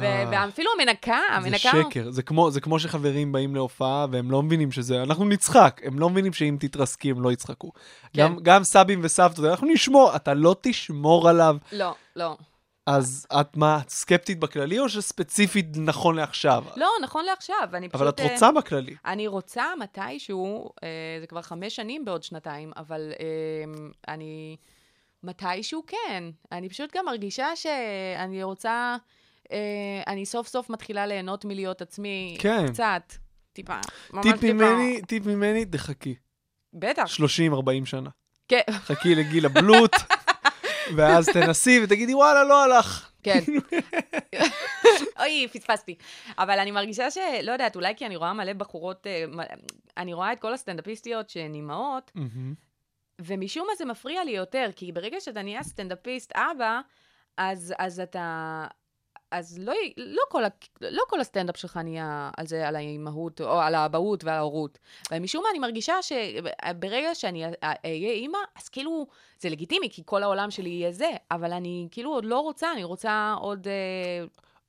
ואפילו המנקה, המנקה... זה שקר, זה כמו, זה כמו שחברים באים להופעה, והם לא מבינים שזה, אנחנו נצחק, הם לא מבינים שאם תתרסקי, הם לא יצחקו. גם, גם סבים וסבתות, אנחנו נשמור, אתה לא תשמור עליו. לא, לא. אז את מה, סקפטית בכללי או שספציפית נכון לעכשיו? לא, נכון לעכשיו. אבל את רוצה בכללי. אני רוצה מתישהו, זה כבר חמש שנים בעוד שנתיים, אבל אני, מתישהו כן. אני פשוט גם מרגישה שאני רוצה, אני סוף סוף מתחילה ליהנות מלהיות עצמי קצת, טיפה, ממש טיפה. טיפ ממני, דחקי. בטח. שלושים ארבעים שנה. כן. חכי לגיל הבלוט. ואז תנסי ותגידי, וואלה, לא הלך. כן. אוי, פספסתי. אבל אני מרגישה שלא יודעת, אולי כי אני רואה מלא בחורות, אני רואה את כל הסטנדאפיסטיות שנמאות, ומשום מה זה מפריע לי יותר, כי ברגע שאתה נהיה סטנדאפיסט אבא, אז, אז אתה... אז לא, לא כל, לא כל הסטנדאפ שלך נהיה על זה, על האימהות, או על האבהות ועל ההורות. ומשום מה אני מרגישה שברגע שאני אהיה אימא, אז כאילו, זה לגיטימי, כי כל העולם שלי יהיה זה, אבל אני כאילו עוד לא רוצה, אני רוצה עוד...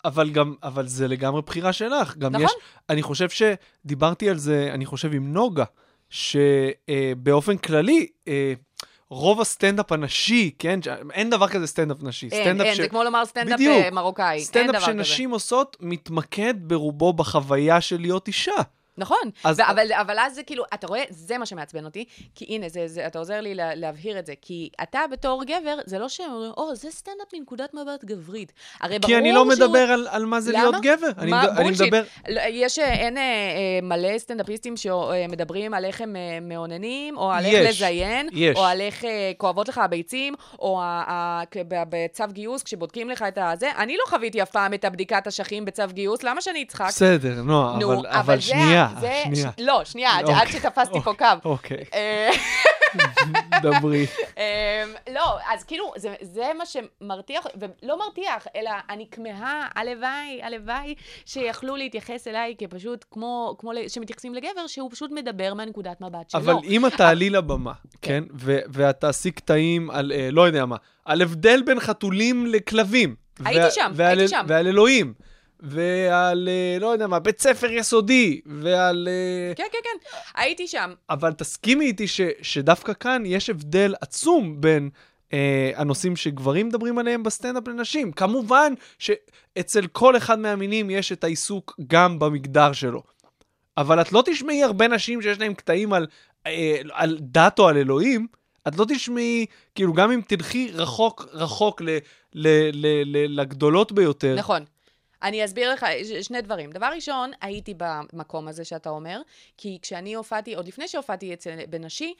אבל גם, אבל זה לגמרי בחירה שלך. גם נכון? יש, אני חושב שדיברתי על זה, אני חושב עם נוגה, שבאופן כללי... רוב הסטנדאפ הנשי, כן? אין דבר כזה סטנדאפ נשי. אין, אין, זה כמו לומר סטנדאפ מרוקאי. סטנדאפ שנשים עושות מתמקד ברובו בחוויה של להיות אישה. נכון, אבל אז זה כאילו, אתה רואה, זה מה שמעצבן אותי, כי הנה, אתה עוזר לי להבהיר את זה, כי אתה בתור גבר, זה לא שאומרים, או, זה סטנדאפ מנקודת מבט גברית. כי אני לא מדבר על מה זה להיות גבר. מה בולשיט? יש, אין מלא סטנדאפיסטים שמדברים על איך הם מעוננים, או על איך לזיין, או על איך כואבות לך הביצים, או בצו גיוס, כשבודקים לך את הזה. אני לא חוויתי אף פעם את הבדיקת השכים בצו גיוס, למה שאני אצחק? בסדר, נו, אבל שנייה. זה... שנייה. לא, שנייה, עד שתפסתי פה קו. אוקיי. דברי. לא, אז כאילו, זה מה שמרתיח, ולא מרתיח, אלא אני כמהה, הלוואי, הלוואי, שיכלו להתייחס אליי כפשוט כמו, שמתייחסים לגבר, שהוא פשוט מדבר מהנקודת מבט שלו. אבל אם אתה עלי לבמה, כן, ואתה עשי קטעים על, לא יודע מה, על הבדל בין חתולים לכלבים. הייתי שם, הייתי שם. ועל אלוהים. ועל, לא יודע מה, בית ספר יסודי, ועל... כן, כן, כן, הייתי שם. אבל תסכימי איתי ש, שדווקא כאן יש הבדל עצום בין אה, הנושאים שגברים מדברים עליהם בסטנדאפ לנשים. כמובן שאצל כל אחד מהמינים יש את העיסוק גם במגדר שלו. אבל את לא תשמעי הרבה נשים שיש להם קטעים על, אה, על דת או על אלוהים, את לא תשמעי, כאילו גם אם תלכי רחוק, רחוק ל, ל, ל, ל, לגדולות ביותר. נכון. אני אסביר לך שני דברים. דבר ראשון, הייתי במקום הזה שאתה אומר, כי כשאני הופעתי, עוד לפני שהופעתי בנשי,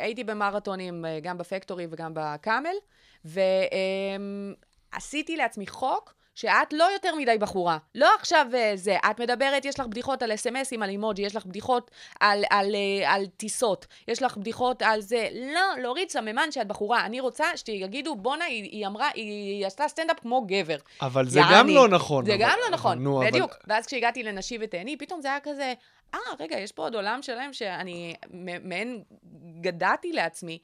הייתי במרתונים גם בפקטורי וגם בקאמל, ועשיתי לעצמי חוק שאת לא יותר מדי בחורה. לא עכשיו זה, את מדברת, יש לך בדיחות על אס-אמסים, על אימוג'י, יש לך בדיחות על, על, על טיסות, יש לך בדיחות על זה. לא, להוריד סממן שאת בחורה. אני רוצה שתגידו, בונה, היא, היא אמרה, היא עשתה סטנדאפ כמו גבר. אבל זה גם לא נכון. זה גם לא נכון, בדיוק. ואז כשהגעתי לנשי ותעני, פתאום זה היה כזה, אה, רגע, יש פה עוד עולם שלם שאני מעין גדעתי לעצמי,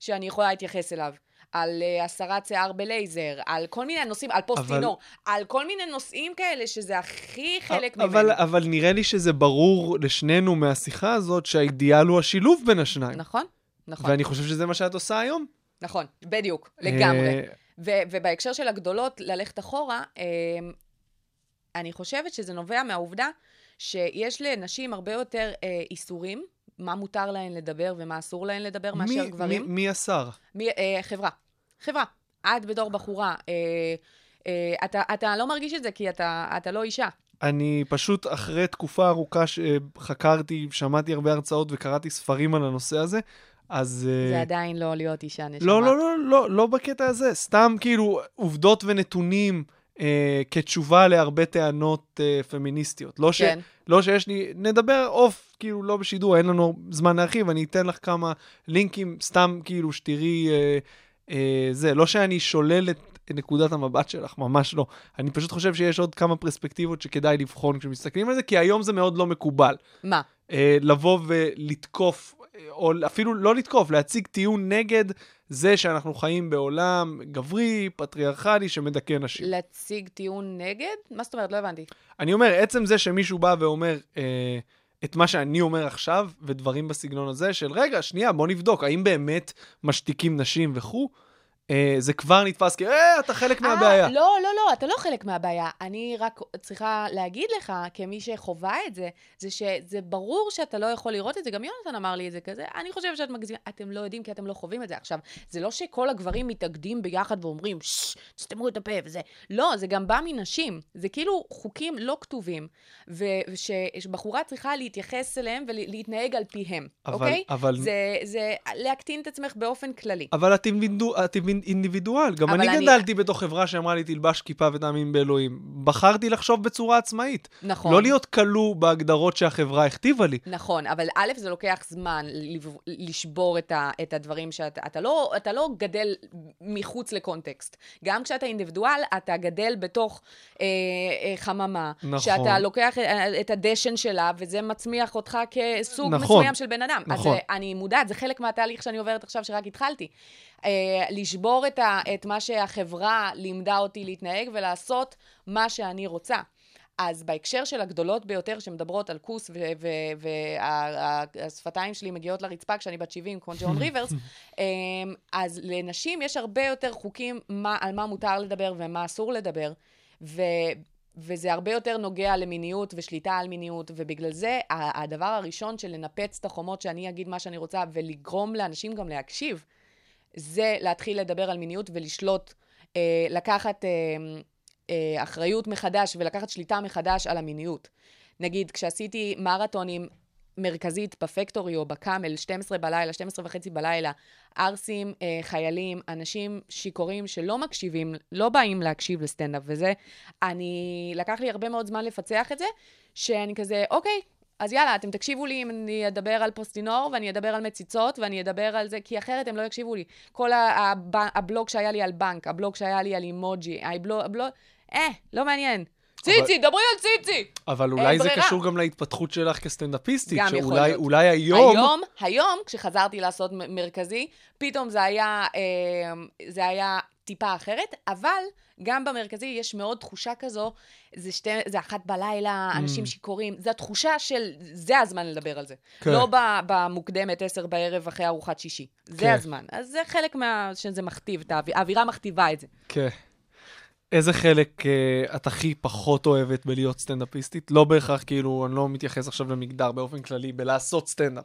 שאני יכולה להתייחס אליו. על הסרת שיער בלייזר, על כל מיני נושאים, על פוסטינור, על כל מיני נושאים כאלה, שזה הכי חלק ממנו. אבל נראה לי שזה ברור לשנינו מהשיחה הזאת, שהאידיאל הוא השילוב בין השניים. נכון, נכון. ואני חושב שזה מה שאת עושה היום. נכון, בדיוק, לגמרי. ובהקשר של הגדולות, ללכת אחורה, אני חושבת שזה נובע מהעובדה, שיש לנשים הרבה יותר איסורים, מה מותר להן לדבר ומה אסור להן לדבר מאשר גברים. מי השר? חברה. חברה. את בדור בחורה. אתה לא מרגיש את זה כי אתה לא אישה. אני פשוט אחרי תקופה ארוכה שחקרתי, שמעתי הרבה הרצאות וקראתי ספרים על הנושא הזה, אז... זה עדיין לא להיות אישה נשמע. לא, לא, לא, לא בקטע הזה. סתם כאילו עובדות ונתונים אה, כתשובה להרבה טענות אה, פמיניסטיות. לא, ש, כן. לא שיש לי, נדבר אוף, כאילו לא בשידור, אין לנו זמן להרחיב, אני אתן לך כמה לינקים סתם כאילו שתראי אה, אה, זה. לא שאני שולל את נקודת המבט שלך, ממש לא. אני פשוט חושב שיש עוד כמה פרספקטיבות שכדאי לבחון כשמסתכלים על זה, כי היום זה מאוד לא מקובל. מה? אה, לבוא ולתקוף, או אפילו לא לתקוף, להציג טיעון נגד זה שאנחנו חיים בעולם גברי, פטריארכלי, שמדכא נשים. להציג טיעון נגד? מה זאת אומרת? לא הבנתי. אני אומר, עצם זה שמישהו בא ואומר אה, את מה שאני אומר עכשיו, ודברים בסגנון הזה של, רגע, שנייה, בוא נבדוק, האם באמת משתיקים נשים וכו', זה כבר נתפס כי, אה, אתה חלק מהבעיה. לא, לא, לא, אתה לא חלק מהבעיה. אני רק צריכה להגיד לך, כמי שחובה את זה, זה שזה ברור שאתה לא יכול לראות את זה. גם יונתן אמר לי את זה כזה. אני חושב שאת מגזים, אתם לא יודעים כי אתם לא חווים את זה. עכשיו, זה לא שכל הגברים מתאגדים ביחד ואומרים, ששש, תסתמו את הפה, וזה. לא, זה גם בא מנשים. זה כאילו חוקים לא כתובים, ושבחורה צריכה להתייחס אליהם ולהתנהג על פיהם. אוקיי? זה, זה להקטין את עצמך באופן כללי. אבל אתם אינדיבידואל. גם אני גדלתי אני... בתוך חברה שאמרה לי תלבש כיפה ותאמין באלוהים. בחרתי לחשוב בצורה עצמאית. נכון. לא להיות קלו בהגדרות שהחברה הכתיבה לי. נכון, אבל א' זה לוקח זמן לשבור את, ה, את הדברים שאתה אתה לא, אתה לא גדל מחוץ לקונטקסט. גם כשאתה אינדיבידואל, אתה גדל בתוך אה, אה, חממה. נכון. שאתה לוקח את הדשן שלה, וזה מצמיח אותך כסוג נכון. מסוים של בן אדם. נכון. אז אני מודעת, זה חלק מהתהליך שאני עוברת עכשיו שרק התחלתי. אה, לשבור את, ה, את מה שהחברה לימדה אותי להתנהג ולעשות מה שאני רוצה. אז בהקשר של הגדולות ביותר שמדברות על כוס והשפתיים ו- ו- שלי מגיעות לרצפה כשאני בת שבעים, כמו ג'ון ריברס, אז לנשים יש הרבה יותר חוקים מה, על מה מותר לדבר ומה אסור לדבר, ו... וזה הרבה יותר נוגע למיניות ושליטה על מיניות, ובגלל זה הדבר הראשון של לנפץ את החומות שאני אגיד מה שאני רוצה ולגרום לאנשים גם להקשיב, זה להתחיל לדבר על מיניות ולשלוט, אה, לקחת אה, אה, אחריות מחדש ולקחת שליטה מחדש על המיניות. נגיד, כשעשיתי מרתונים מרכזית בפקטורי או בקאמל, שתים עשרה בלילה, שתים עשרה וחצי בלילה, ארסים, אה, חיילים, אנשים שיקורים שלא מקשיבים, לא באים להקשיב לסטנדאפ וזה. אני, לקח לי הרבה מאוד זמן לפצח את זה, שאני כזה, אוקיי, אז יאללה, אתם תקשיבו לי אם אני אדבר על פרסטינור, ואני אדבר על מציצות, ואני אדבר על זה, כי אחרת הם לא יקשיבו לי. כל הב... הבלוג שהיה לי על בנק, הבלוג שהיה לי על אימוג'י, הבלוג, הבלוג... אה, לא מעניין. ציצי, דברי על ציצי. אבל אולי זה קשור גם להתפתחות שלך כסטנדאפיסטית, שאולי היום... היום, היום, כשחזרתי לעשות מרכזי, פתאום זה היה, זה היה טיפה אחרת, אבל גם במרכזי יש מאוד תחושה כזו, זה, שתי, זה אחת בלילה, אנשים שיקורים, זה התחושה של, זה הזמן לדבר על זה. כן. לא במוקדמת עשר בערב אחרי ארוחת שישי. זה כן. הזמן. אז זה חלק מה... שזה מכתיב, האווירה מכתיבה את זה. כן. איזה חלק uh, את הכי פחות אוהבת בלהיות סטנדאפיסטית? לא בהכרח, כאילו, אני לא מתייחס עכשיו למגדר באופן כללי, בלעשות סטנדאפ.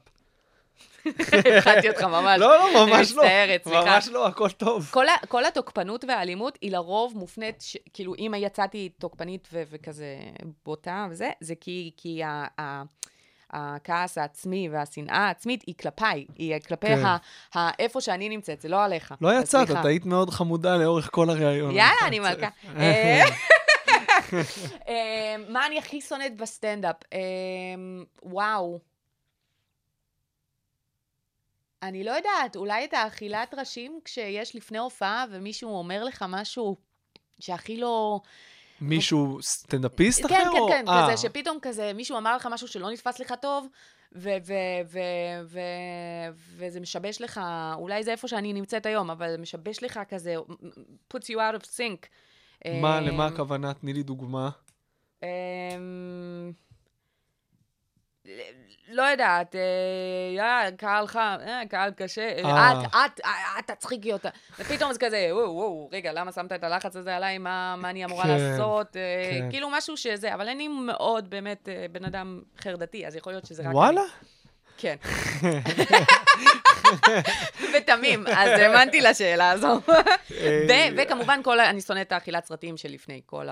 התחלתי אותך ממש. לא, לא, ממש לא. מצטערת, סליחה. ממש לא, הכל טוב. כל התוקפנות והאלימות היא לרוב מופנית, כאילו, אם יצאתי תוקפנית וכזה בוטה וזה, זה כי הכעס העצמי והשנאה העצמית היא כלפיי, היא כלפי איפה שאני נמצאת, זה לא עליך. לא יצאת, אתה היית מאוד חמודה לאורך כל הראיון. יאללה, אני מלכה. מה אני הכי שונאת בסטנדאפ? וואו. אני לא יודעת, אולי את האכילת ראשים כשיש לפני הופעה ומישהו אומר לך משהו שהכי לא... מישהו סטנדאפיסט אחר? כן, כן, כן, כזה שפתאום כזה מישהו אמר לך משהו שלא נתפס לך טוב וזה משבש לך, אולי זה איפה שאני נמצאת היום, אבל משבש לך כזה, puts you out of sync. מה, למה הכוונה? תני לי דוגמה. לא יודעת, קהל חם, קהל קשה, את תצחיקי אותה. ופתאום זה כזה, וואו, רגע, למה שמת את הלחץ הזה עליי? מה אני אמורה לעשות? כאילו משהו שזה, אבל אני מאוד באמת בן אדם חרדתי, אז יכול להיות שזה רק... וואלה? כן. ותמים, אז האמנתי לשאלה הזו. וכמובן, אני שונאת את האכילת סרטים שלפני כל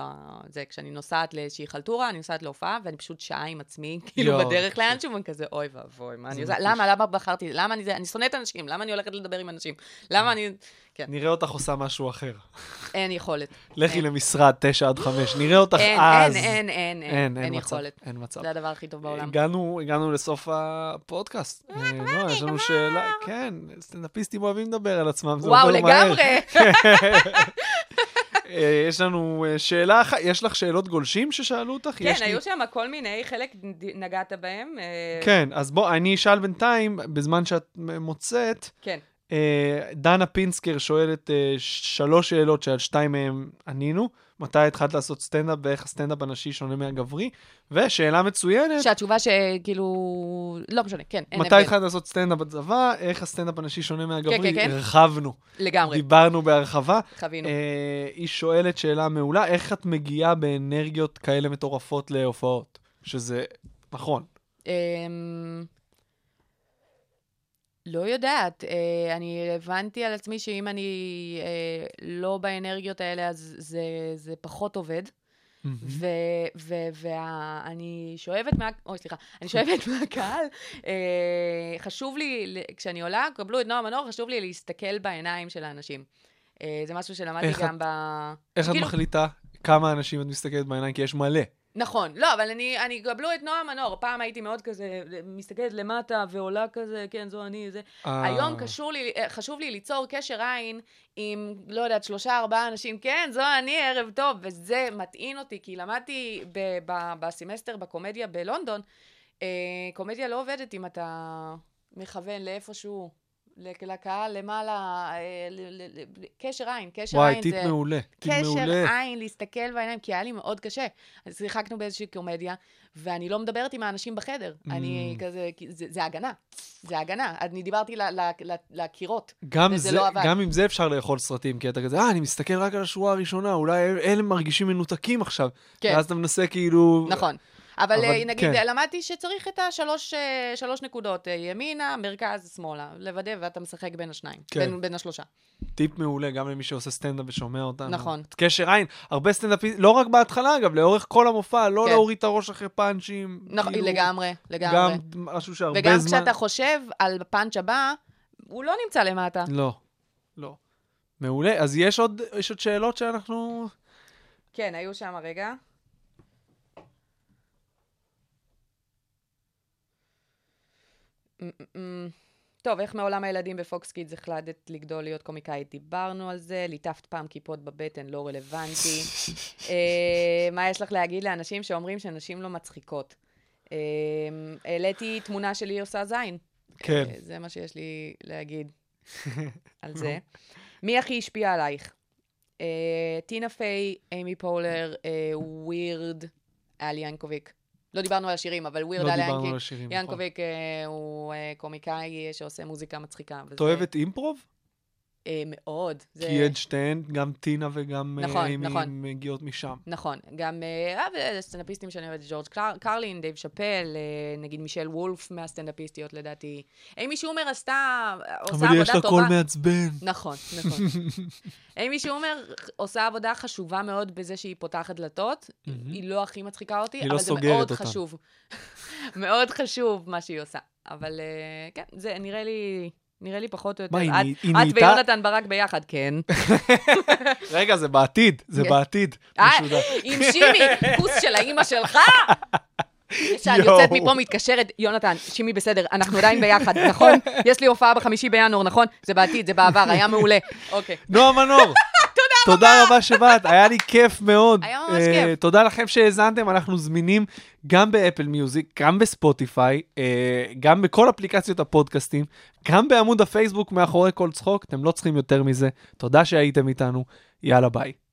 זה. כשאני נוסעת לאיזושהי חלטורה, אני נוסעת להופעה, ואני פשוט שעה עם עצמי, כאילו בדרך לאנשהו, ואני כזה, אוי ואבוי, מה אני עושה? למה, למה בחרתי? למה אני שונאת אנשים? למה אני הולכת לדבר עם אנשים? למה אני... נראה אותך עושה משהו אחר. אין יכולת. לכי למשרד תשע עד חמש, נראה אותך אז. אין, אין, אין, אין יכולת. אין מצב. זה הדבר הכי טוב בעולם. הגענו לסוף הפודקאסט. לא, יש לנו שאלה, כן, סטנדאפיסטים אוהבים לדבר על עצמם. וואו, לגמרי. יש לנו שאלה, יש לך שאלות גולשים ששאלו אותך? כן, היו שם כל מיני, חלק נגעת בהם. כן, אז בוא, אני אשאל בינתיים, בזמן שאת מוצאת, כן. דנה פינסקר שואלת שלוש שאלות שעל שתיים מהם ענינו, מתי התחלת לעשות סטנדאפ ואיך הסטנדאפ הנשי שונה מהגברי, ושאלה מצוינת שהתשובה שכאילו לא משנה, כן, מתי התחלת לעשות סטנדאפ בצבא, איך הסטנדאפ הנשי שונה מהגברי, הרחבנו לגמרי, דיברנו בהרחבה, היא שואלת שאלה מעולה, איך את מגיעה באנרגיות כאלה מטורפות להופעות, שזה נכון. אממ לא יודעת, אני הבנתי על עצמי שאם אני לא באנרגיות האלה, אז זה, זה פחות עובד. ו, ו, ואני שואבת מה, אוי, סליחה, אני שואבת מהקהל. חשוב לי, כשאני עולה, קבלו את נועה מנור, חשוב לי להסתכל בעיניים של האנשים. זה משהו שלמדתי גם ב... איך את מחליטה כמה אנשים את מסתכלת בעיניים? כי יש מלא. נכון, לא, אבל אני, אני גבלו את נועה מנור, פעם הייתי מאוד כזה, מסתכלת למטה ועולה כזה, כן, זו אני, זה. היום קשור לי, חשוב לי ליצור קשר עין עם, לא יודעת, שלושה, ארבעה אנשים, כן, זו אני, ערב טוב, וזה מתעין אותי, כי למדתי ב, ב, בסמסטר בקומדיה בלונדון, קומדיה לא עובדת אם אתה מכוון לאיפשהו, לקהל, למעלה, קשר עין, קשר עין זה... וואי, טיפ מעולה, טיפ מעולה. קשר עין, להסתכל בעיניים, כי היה לי מאוד קשה. אז שיחקנו באיזושהי קומדיה, ואני לא מדברת עם האנשים בחדר. אני כזה, זה הגנה, זה הגנה. אני דיברתי לקירות, וזה לא עבד. גם עם זה אפשר לאכול סרטים, כי אתה כזה, אה, אני מסתכל רק על השורה הראשונה, אולי אלה מרגישים מנותקים עכשיו. ואז אתה מנסה כאילו... נכון. אבל נגיד, למדתי שצריך את השלוש נקודות, ימינה, מרכז, שמאלה, לוודא, ואתה משחק בין השניים, בין השלושה. טיפ מעולה, גם למי שעושה סטנדאפ ושומע אותנו. נכון. קשר עין, הרבה סטנדאפים, לא רק בהתחלה, אגב, לאורך כל המופע, לא להוריד את הראש אחרי פאנצ'ים. נכון, לגמרי, לגמרי. גם משהו שהרבה זמן... וגם כשאתה חושב על פאנצ' הבא, הוא לא נמצא למטה. לא, לא. מעולה, אז יש עוד שאלות שאנחנו... כן, היו שם הרגע. טוב, איך מעולם הילדים בפוקס קידס החלטת לגדול להיות קומיקאית? דיברנו על זה, ליטפת פעם כיפות בבטן, לא רלוונטי. מה יש לך להגיד לאנשים שאומרים שנשים לא מצחיקות? העליתי תמונה שלי עושה זין. כן. זה מה שיש לי להגיד על זה. מי הכי השפיע עלייך? טינה פיי, אימי פולר, ווירד, אלי ינקוביק. לא דיברנו על השירים, אבל ווירד על ינקוביק הוא קומיקאי שעושה מוזיקה מצחיקה. אתה אוהבת אימפרוב? מאוד. כי עד שתיהן, גם טינה וגם אימי מגיעות משם. נכון, גם סטנדאפיסטים שאני אוהבת, ג'ורג' קרלין, דייב שאפל, נגיד מישל וולף מהסטנדאפיסטיות לדעתי. אימי שומר עשתה, עושה עבודה טובה. אבל יש לה קול מעצבן. נכון, נכון. אימי שומר עושה עבודה חשובה מאוד בזה שהיא פותחת דלתות, היא לא הכי מצחיקה אותי, אבל זה מאוד חשוב. מאוד חשוב מה שהיא עושה. אבל כן, זה נראה לי... נראה לי פחות או יותר. את ויונתן ברק ביחד, כן. רגע, זה בעתיד, זה בעתיד. עם שימי, כוס של האימא שלך. כשאני יוצאת מפה מתקשרת, יונתן, שימי בסדר, אנחנו עדיין ביחד, נכון? יש לי הופעה בחמישי בינואר, נכון? זה בעתיד, זה בעבר, היה מעולה. אוקיי. נועה מנור. תודה רבה שבאת, היה לי כיף מאוד. היה ממש כיף. תודה לכם שהזנתם, אנחנו זמינים גם באפל מיוזיק, גם בספוטיפיי, גם בכל אפליקציות הפודקאסטים, גם בעמוד הפייסבוק מאחורי כל צחוק, אתם לא צריכים יותר מזה. תודה שהייתם איתנו, יאללה ביי.